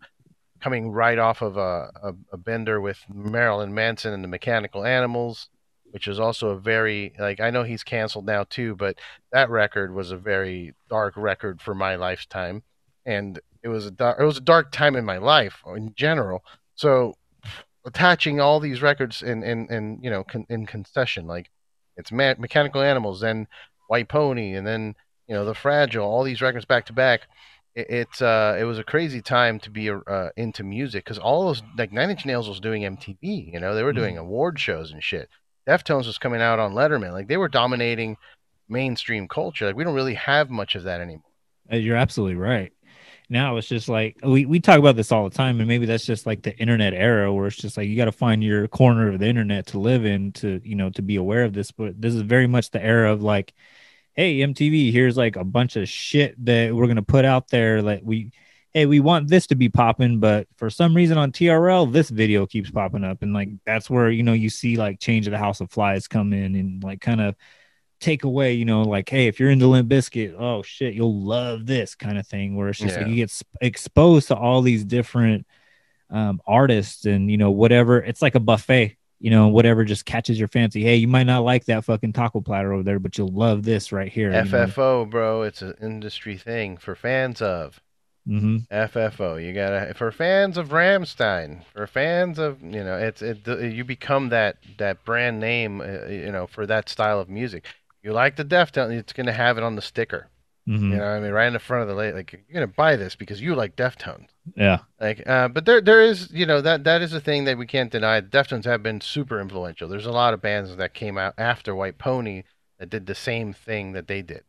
coming right off of a bender with Marilyn Manson and the Mechanical Animals, which is also a very, like, I know he's canceled now too, but that record was a very dark record for my lifetime. And it was a dark time in my life in general. So attaching all these records in you know, in concession, like, it's Mechanical Animals, then White Pony, and then, you know, The Fragile, all these records back to back. It was a crazy time to be into music, because all those, like, Nine Inch Nails was doing MTV, you know, they were doing award shows and shit. Deftones was coming out on Letterman. Like, they were dominating mainstream culture. Like, we don't really have much of that anymore. You're absolutely right. now it's just like we talk about this all the time, and maybe that's just like the internet era where it's just like you got to find your corner of the internet to live in to, you know, to be aware of this. But this is very much the era of like, hey, MTV, here's like a bunch of shit that we're going to put out there. Like we want this to be popping, but for some reason on TRL, this video keeps popping up. And like, that's where, you know, you see like Change of the House of Flies come in and like kind of take away, you know, like, hey, if you're into Limp Bizkit, oh shit, you'll love this kind of thing, where it's just like you get exposed to all these different artists and, you know, whatever. It's like a buffet, you know, whatever just catches your fancy. Hey, you might not like that fucking taco platter over there, but you'll love this right here. FFO, you know? Bro, it's an industry thing for fans of FFO. You gotta, for fans of Rammstein, for fans of, you know, it's you become that brand name, you know, for that style of music. You like the Deftones, it's going to have it on the sticker. You know what I mean? Right in the front of the label. Like, you're going to buy this because you like Deftones. Yeah. Like, but there is, you know, that is a thing that we can't deny. Deftones have been super influential. There's a lot of bands that came out after White Pony that did the same thing that they did,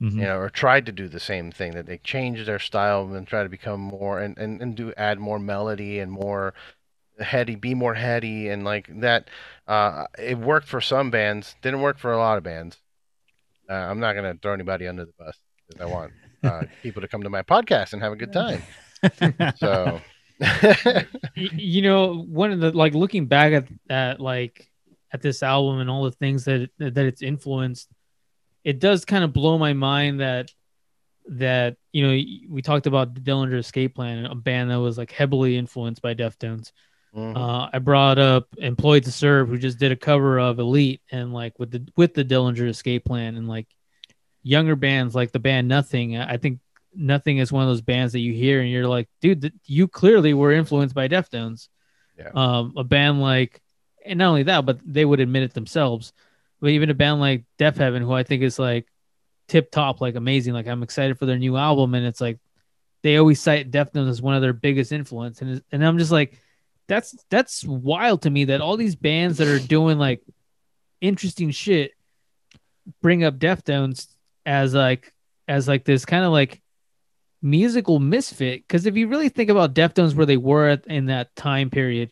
you know, or tried to do the same thing, that they changed their style and try to become more and do add more melody and more heady, be more heady. And like that, it worked for some bands, didn't work for a lot of bands. I'm not going to throw anybody under the bus because I want people to come to my podcast and have a good time. So, you know, one of the, like, looking back at this album and all the things that it's influenced, it does kind of blow my mind that, you know, we talked about the Dillinger Escape Plan, a band that was like heavily influenced by Deftones. I brought up Employed to Serve, who just did a cover of Elite, and like with the Dillinger Escape Plan, and like younger bands like the band Nothing. I think Nothing is one of those bands that you hear and you're like, dude, you clearly were influenced by Deftones. Yeah. A band like, and not only that, but they would admit it themselves. But even a band like Def Heaven, who I think is like tip top, like amazing. Like, I'm excited for their new album, and it's like they always cite Deftones as one of their biggest influence, and I'm just like, That's wild to me that all these bands that are doing like interesting shit bring up Deftones as like this kind of like musical misfit. Because if you really think about Deftones, where they were in that time period,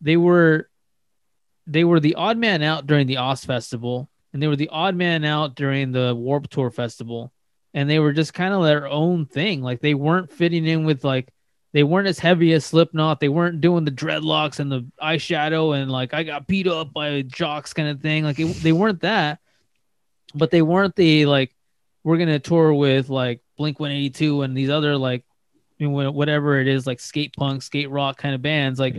they were the odd man out during the Oz Festival, and they were the odd man out during the Warped Tour Festival, and they were just kind of their own thing. Like, they weren't fitting in with like. They weren't as heavy as Slipknot. They weren't doing the dreadlocks and the eyeshadow and like I got beat up by jocks kind of thing. Like they weren't that, but they weren't the like we're gonna tour with like Blink-182 and these other like, you know, whatever it is, like skate punk, skate rock kind of bands. Like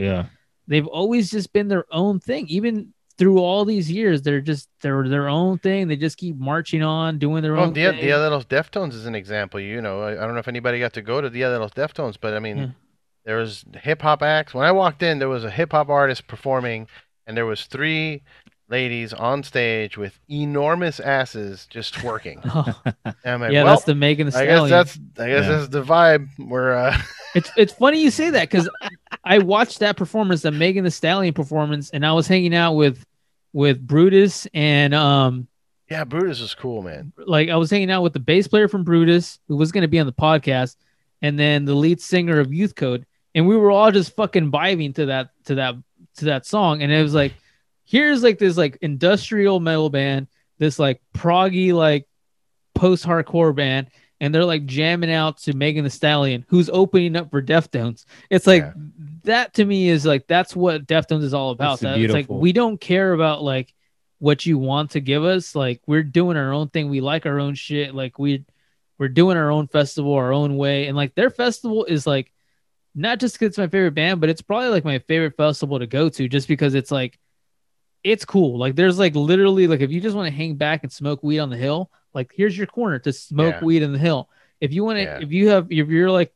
they've always just been their own thing. Even through all these years, they're their own thing. They just keep marching on, doing their own thing. Dia de los Deftones is an example. You know, I don't know if anybody got to go to Dia de los Deftones, but I mean, there was hip hop acts. When I walked in, there was a hip hop artist performing, and there was three ladies on stage with enormous asses just twerking. That's the Megan Thee Stallion. I guess that's the vibe. It's funny you say that because I watched that performance, the Megan Thee Stallion performance, and I was hanging out with Brutus and Brutus is cool, man. Like, I was hanging out with the bass player from Brutus, who was going to be on the podcast, and then the lead singer of Youth Code, and we were all just fucking vibing to that song, and it was like, here's like this like industrial metal band, this like proggy like post-hardcore band. And they're like jamming out to Megan Thee Stallion, who's opening up for Deftones. It's like that to me is like that's what Deftones is all about. It's like we don't care about like what you want to give us. Like, we're doing our own thing. We like our own shit. Like we're doing our own festival, our own way. And like their festival is like not just because it's my favorite band, but it's probably like my favorite festival to go to just because it's like it's cool. Like there's like literally like if you just want to hang back and smoke weed on the hill. Like, here's your corner to smoke weed in the hill. If you want to, if you're like,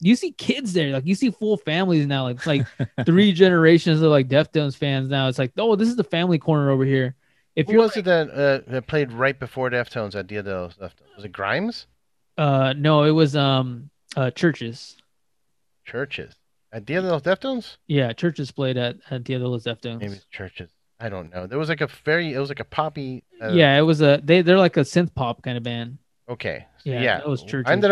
you see kids there, like you see full families now, like it's like three generations of like Deftones fans now. It's like, oh, this is the family corner over here. If Who was like, it that played right before Deftones at Dia de los Deftones? Was it Grimes? No, it was Churches. Churches at Dia de los Deftones? Yeah, Churches played at Dia de los Deftones. Maybe it's Churches. I don't know. There was like a poppy. It was like a poppy. They're like a synth pop kind of band. Okay. Yeah. That was churches. I ended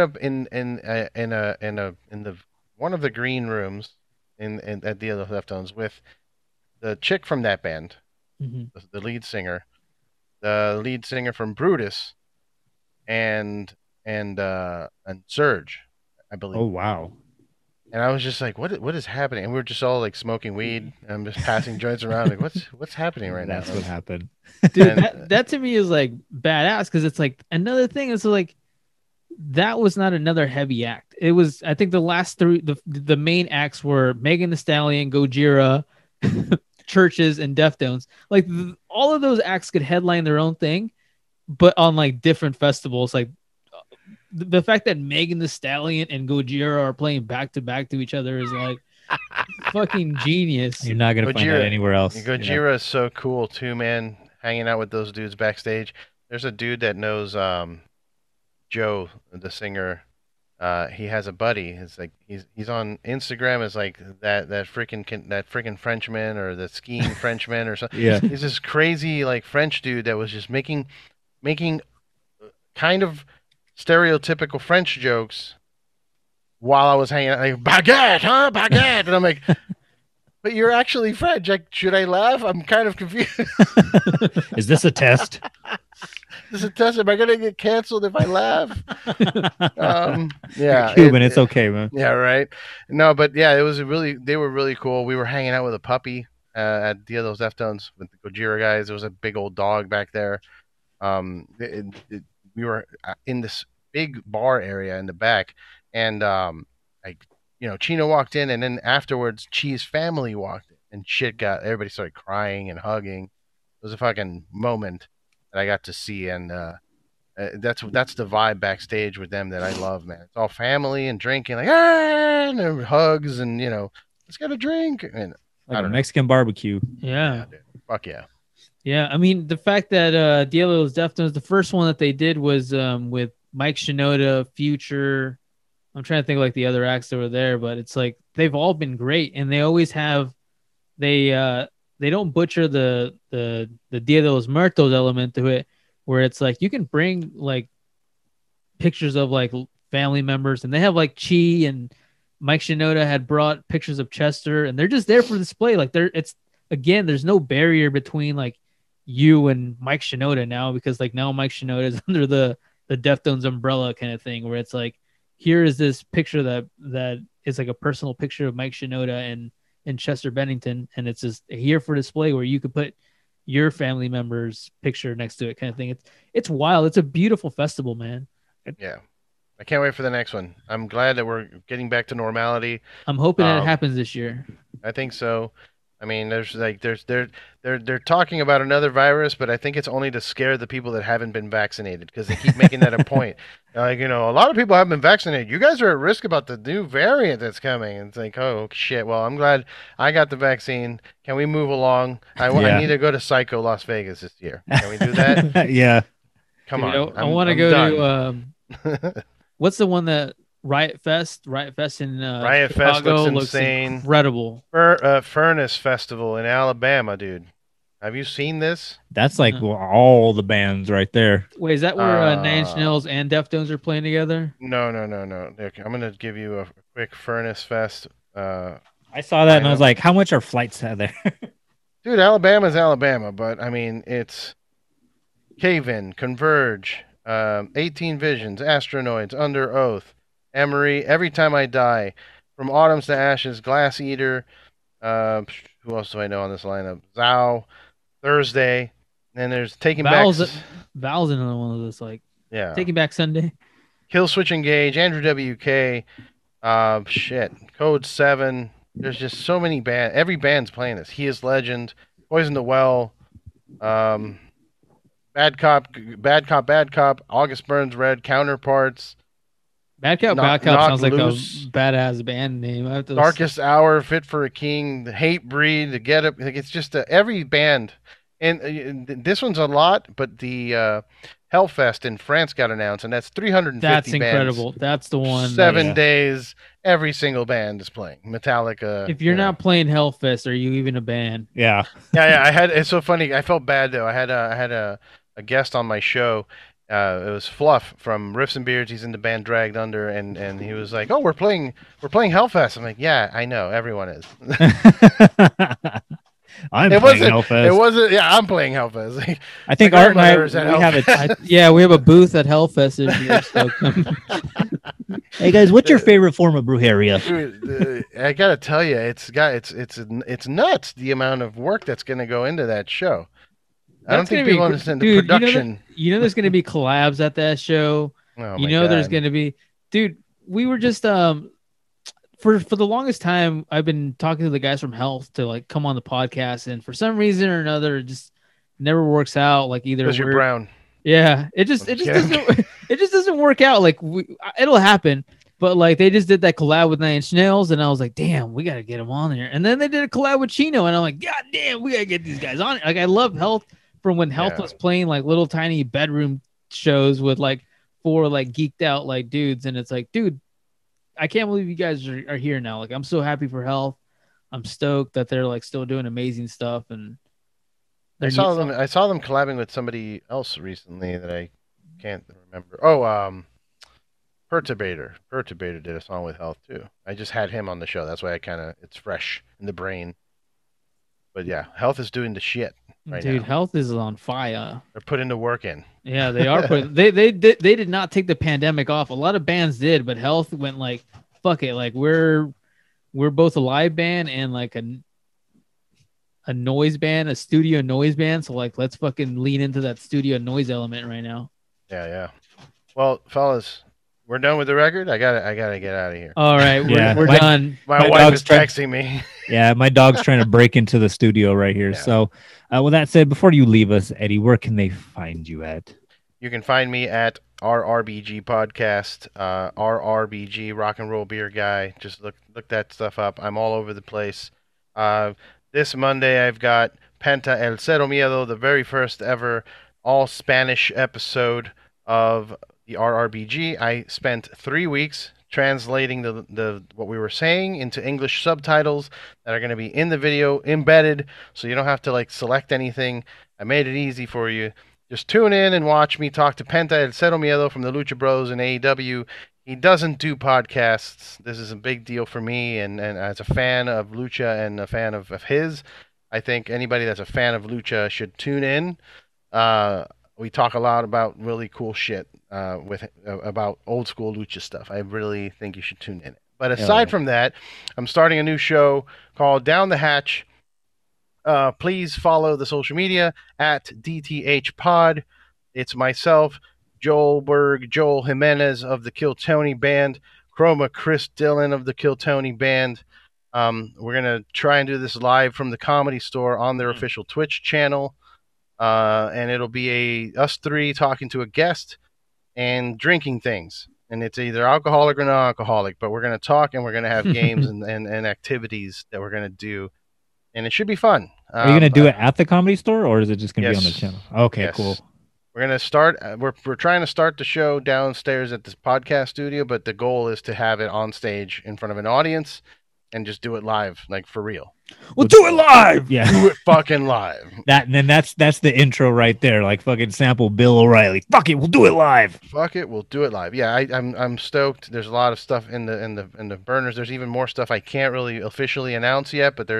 up in the one of the green rooms in at the other Deftones with the chick from that band, mm-hmm. the lead singer from Brutus, and Surge, I believe. Oh wow. And I was just like, what is happening? And we were just all like smoking weed. I'm just passing joints around. Like, what's happening right now? That's what happened. Dude, that to me is like badass. Cause it's like another thing is like, that was not another heavy act. It was, I think the last three, the main acts were Megan Thee Stallion, Gojira, Churches, and Deftones. Like all of those acts could headline their own thing, but on like different festivals, like, the fact that Megan Thee Stallion and Gojira are playing back to each other is like fucking genius. You're not going to find that anywhere else. Gojira is so cool too, man. Hanging out with those dudes backstage. There's a dude that knows Joe, the singer. He has a buddy. It's like he's on Instagram as like that freaking Frenchman or the skiing Frenchman or something. Yeah. He's this crazy like French dude that was just making kind of stereotypical French jokes while I was hanging out, like baguette, huh? Baguette. And I'm like, but you're actually French. Like, should I laugh? I'm kind of confused. Is this a test? This is a test. Am I going to get canceled if I laugh? Yeah. You're Cuban. It's okay, man. Yeah. Right. No, but yeah, it was they were really cool. We were hanging out with a puppy at Dia de los Deftones with the Gojira guys. There was a big old dog back there. We were in this big bar area in the back, and Chino walked in, and then afterwards, Chi's family walked in, and everybody started crying and hugging. It was a fucking moment that I got to see, and that's the vibe backstage with them that I love, man. It's all family and drinking, like and hugs, and let's get a drink, and like a Mexican barbecue. Yeah, dude. Fuck yeah. Yeah, I mean, the fact that Dia de los Deftones, the first one that they did was with Mike Shinoda, Future. I'm trying to think of, like, the other acts that were there, but it's like they've all been great, and they always have they don't butcher the Dia de los Muertos element to it, where it's like you can bring like pictures of like family members, and they have like Chi and Mike Shinoda had brought pictures of Chester, and they're just there for display. Like again, there's no barrier between like you and Mike Shinoda now, because like now Mike Shinoda is under the Deftones umbrella kind of thing, where it's like, here is this picture that is like a personal picture of Mike Shinoda and Chester Bennington. And it's just here for display where you could put your family member's picture next to it kind of thing. It's wild. It's a beautiful festival, man. Yeah. I can't wait for the next one. I'm glad that we're getting back to normality. I'm hoping that it happens this year. I think so. I mean, they're talking about another virus, but I think it's only to scare the people that haven't been vaccinated, because they keep making that a point. Like, a lot of people haven't been vaccinated. You guys are at risk about the new variant that's coming. And it's like, oh shit. Well, I'm glad I got the vaccine. Can we move along? I need to go to Psycho Las Vegas this year. Can we do that? Yeah. Come on. I want to go to what's the one that? Riot Fest in Riot Chicago Fest looks insane. Incredible. Furnace Festival in Alabama, dude. Have you seen this? That's like all the bands right there. Wait, is that where Nine Inch Nails and Deftones are playing together? No. I'm going to give you a quick Furnace Fest. I saw that and I was like, how much are flights out there? Dude, Alabama's Alabama, but I mean, it's Cave-In, Converge, 18 Visions, Astronoids, Under Oath, Emery, Every Time I Die, From Autumns to Ashes, Glass Eater, who else do I know on this lineup? Zao, Thursday, and there's Taking Back. Val's another one of those, Taking Back Sunday. Killswitch Engage, Andrew WK, Code 7. There's just so many bands. Every band's playing this. He Is Legend, Poison the Well, Bad Cop, August Burns Red, Counterparts, Bad Cop sounds like a badass band name. Darkest Hour, Fit for a King, The Hate Breed, The Get Up. Like, it's just every band. And this one's a lot, but the Hellfest in France got announced, and that's 350 bands. That's incredible. That's the one. 7 days, every single band is playing. Metallica. If you're not playing Hellfest, are you even a band? Yeah. It's so funny. I felt bad, though. I had a guest on my show It was Fluff from Riffs and Beards. He's in the band Dragged Under, and he was like, "Oh, we're playing Hellfest." I'm like, "Yeah, I know, everyone is." Hellfest. It wasn't. Yeah, I'm playing Hellfest. Like, I think Art and I we have a booth at Hellfest this year. So hey guys, what's your favorite form of brujeria? I gotta tell you, it's nuts the amount of work that's gonna go into that show. I don't think people understand the production. You know there's going to be collabs at that show. Oh, you know, God. There's going to be, dude, we were just, for the longest time, I've been talking to the guys from Health to like come on the podcast. And for some reason or another, it just never works out. Like either you're brown. Yeah. It just doesn't work out. Like it'll happen. But like they just did that collab with Nine Inch Nails, and I was like, "Damn, we gotta get them on here." And then they did a collab with Chino, and I'm like, "God damn, we gotta get these guys on it." Like I love Health from when Health was playing like little tiny bedroom shows with like four like geeked out like dudes, and it's like, dude, I can't believe you guys are here now. Like I'm so happy for Health. I'm stoked that they're like still doing amazing stuff. And I saw them collabing with somebody else recently that I can't remember. Oh, Perturbator did a song with Health too. I just had him on the show. That's why it's fresh in the brain. But yeah, Health is doing the shit right now. Dude, Health is on fire. They're putting the work in. Yeah, they are. They did not take the pandemic off. A lot of bands did, but Health went like, fuck it. Like we're both a live band and like a noise band, a studio noise band. So like, let's fucking lean into that studio noise element right now. Yeah, yeah. Well, fellas, we're done with the record. I gotta get out of here. All right, we're done. My wife is texting me. Yeah, my dog's trying to break into the studio right here. Yeah. So, with that said, before you leave us, Eddie, where can they find you at? You can find me at RRBG Podcast, RRBG Rock and Roll Beer Guy. Just look that stuff up. I'm all over the place. This Monday, I've got Penta El Cero Miedo, the very first ever all Spanish episode of the RRBG. I spent 3 weeks translating the what we were saying into English subtitles that are going to be in the video embedded, so you don't have to like select anything. I made it easy for you. Just tune in and watch me talk to Penta El Cero Miedo from the Lucha Bros and AEW. He doesn't do podcasts. This is a big deal for me, and as a fan of Lucha and a fan of his, I think anybody that's a fan of Lucha should tune in. We talk a lot about really cool shit about old school Lucha stuff. I really think you should tune in. But aside from that, I'm starting a new show called Down the Hatch. Please follow the social media at DTH Pod. It's myself, Joel Berg, Joel Jimenez of the Kill Tony Band, Chroma Chris Dillon of the Kill Tony Band. We're going to try and do this live from the Comedy Store on their official Twitch channel. And it'll be us three talking to a guest and drinking things. And it's either alcoholic or non-alcoholic, but we're going to talk and we're going to have games and activities that we're going to do. And it should be fun. Are you going to do it at the Comedy Store, or is it just going to be on the channel? Okay, cool. We're going to start. We're trying to start the show downstairs at this podcast studio, but the goal is to have it on stage in front of an audience and just do it live, like for real. We'll do it live. Yeah. Do it fucking live. That, and then that's the intro right there. Like fucking sample Bill O'Reilly. Fuck it, we'll do it live. Fuck it, we'll do it live. Yeah, I'm stoked. There's a lot of stuff in the burners. There's even more stuff I can't really officially announce yet, but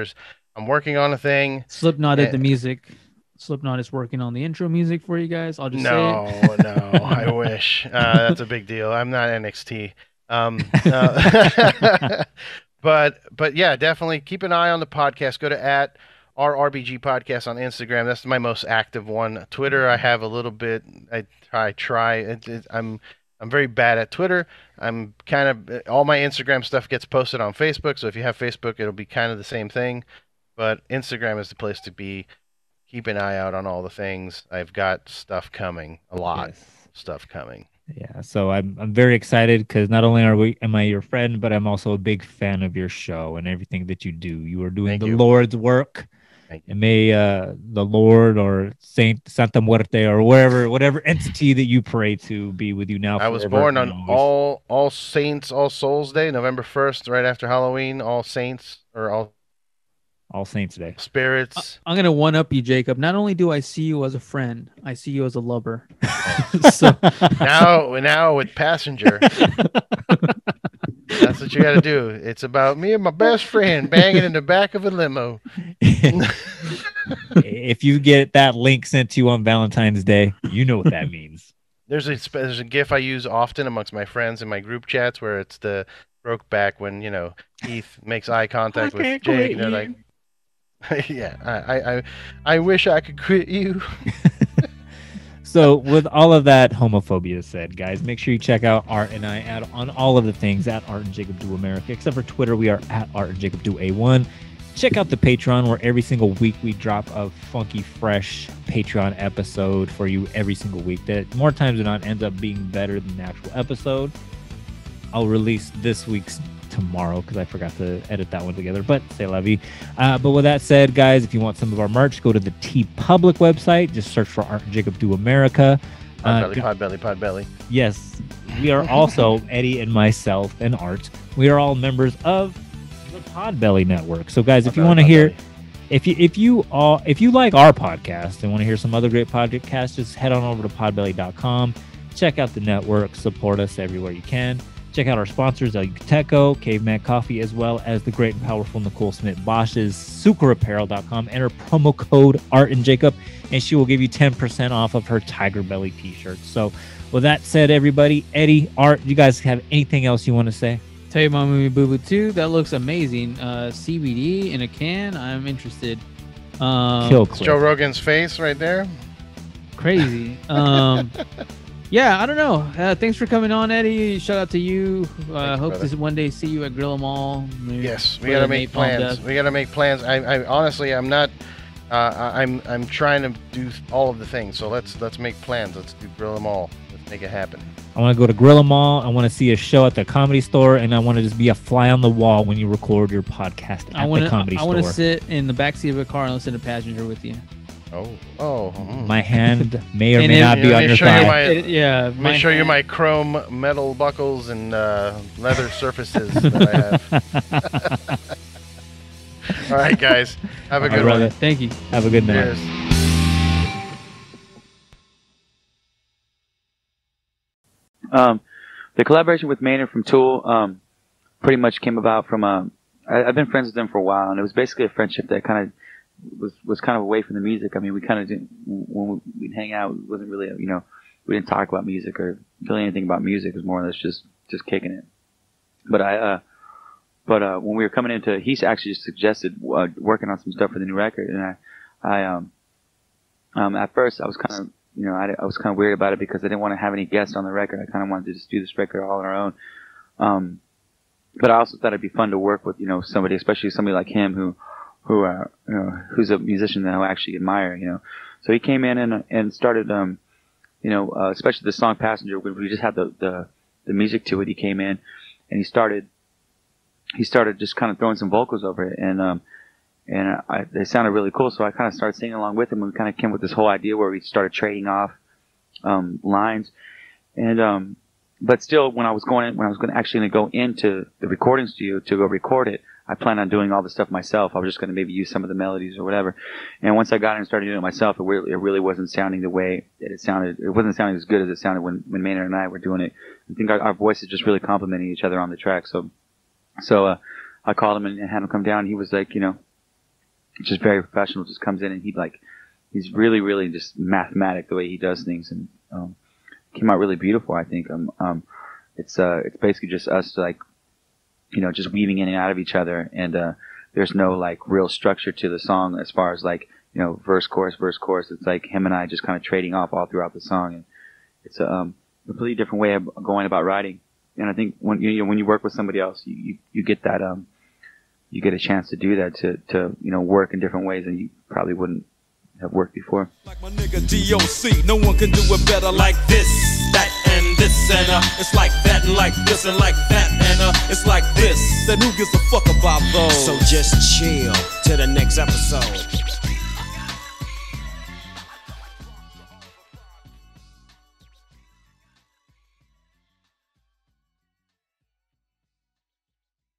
I'm working on a thing. Slipknot did the music. Slipknot is working on the intro music for you guys. I'll just say it. No, I wish. That's a big deal. I'm not NXT. But yeah, definitely keep an eye on the podcast. Go to @RRBG Podcast on Instagram. That's my most active one. Twitter, I have a little bit. I try. I'm very bad at Twitter. I'm kind of, all my Instagram stuff gets posted on Facebook. So if you have Facebook, it'll be kind of the same thing. But Instagram is the place to be. Keep an eye out on all the things. I've got stuff coming. A lot of stuff coming. Yeah, so I'm very excited because not only am I your friend, but I'm also a big fan of your show and everything that you do. You are doing Lord's work. And may the Lord or Saint Santa Muerte or whatever entity that you pray to be with you now. I was born on All Saints, All Souls Day, November 1st, right after Halloween. All Saints or All All Saints Day. Spirits. I'm going to one up you, Jacob. Not only do I see you as a friend, I see you as a lover. So now with Passenger. That's what you got to do. It's about me and my best friend banging in the back of a limo. If you get that link sent to you on Valentine's Day, you know what that means. There's a GIF I use often amongst my friends in my group chats where it's the Brokeback when, you know, Heath makes eye contact with Jake and they're like, yeah, I wish I could quit you. So with all of that homophobia said, guys, make sure you check out Art and I on all of the things at Art and Jacob Do America, except for Twitter. We are at Art and Jacob Do A1. Check out the Patreon where every single week we drop a funky, fresh Patreon episode for you every single week. That more times than not ends up being better than the actual episode. I'll release this week's tomorrow because I forgot to edit that one together, but c'est la vie. But with that said, guys, if you want some of our merch, go to the T Public website. Just search for Art and Jacob Do America. Podbelly. Yes. We are also, Eddie and myself and Art, we are all members of the Podbelly Network. So, guys, if you want to hear... If you like our podcast and want to hear some other great podcasts, just head on over to podbelly.com. Check out the network. Support us everywhere you can. Check out our sponsors, El Yucateco, Caveman Coffee, as well as the great and powerful Nicole Smith Bosch's SucreApparel.com. Enter promo code Art and Jacob, and she will give you 10% off of her Tiger Belly t-shirt. So with that said, everybody, Eddie, Art, you guys have anything else you want to say? Tell your mama me boo boo too. That looks amazing. CBD in a can. I'm interested. Joe Rogan's face right there. Crazy. Yeah, I don't know. Thanks for coming on, Eddie. Shout out to you. Hope to one day see you at Grilla Mall. Yes, we gotta make plans. I honestly, I'm not. I'm trying to do all of the things. So let's make plans. Let's do Grilla Mall. Let's make it happen. I want to go to Grilla Mall. I want to see a show at the Comedy Store, and I want to just be a fly on the wall when you record your podcast at the Comedy Store. I want to sit in the backseat of a car and listen to Passenger with you. My hand may or may not be on your thigh. Make sure you're my chrome metal buckles and leather surfaces that I have. All right, guys. Have a good one. Thank you. Have a good night. Cheers. The collaboration with Maynard from Tool pretty much came about from I've been friends with them for a while, and it was basically a friendship that kind of was kind of away from the music. I mean, we kind of didn't, when we'd hang out, it wasn't really, you know, we didn't talk about music or really anything about music. It was more or less just kicking it. But when we were coming into, he actually just suggested working on some stuff for the new record. And I at first I was kind of, you know, I was kind of weird about it because I didn't want to have any guests on the record. I kind of wanted to just do this record all on our own. But I also thought it'd be fun to work with, you know, somebody, especially somebody like him who's a musician that I actually admire, you know. So he came in and started, especially the song Passenger, when we just had the music to it. He came in and he started just kind of throwing some vocals over it, and they sounded really cool. So I kind of started singing along with him, and we kind of came with this whole idea where we started trading off lines, and but still, when I was going to go into the recording studio to go record it, I planned on doing all the stuff myself. I was just going to maybe use some of the melodies or whatever. And once I got in and started doing it myself, it really wasn't sounding the way that it sounded. It wasn't sounding as good as it sounded when Maynard and I were doing it. I think our voices just really complemented each other on the track. So I called him and had him come down. He was like, you know, just very professional. Just comes in and he's really, really just mathematic the way he does things, and came out really beautiful. I think it's basically just us like, you know, just weaving in and out of each other, and there's no like real structure to the song as far as like, you know, verse chorus. It's like him and I just kind of trading off all throughout the song, and it's a completely different way of going about writing. And I think when you work with somebody else, you get that you get a chance to do that, to you know, work in different ways that you probably wouldn't have worked before. Like my nigga DOC, no one can do it better like this, that, and this, and it's like that, and like this, and like that, and it's like this. Then who gives a fuck about those? So just chill till the next episode.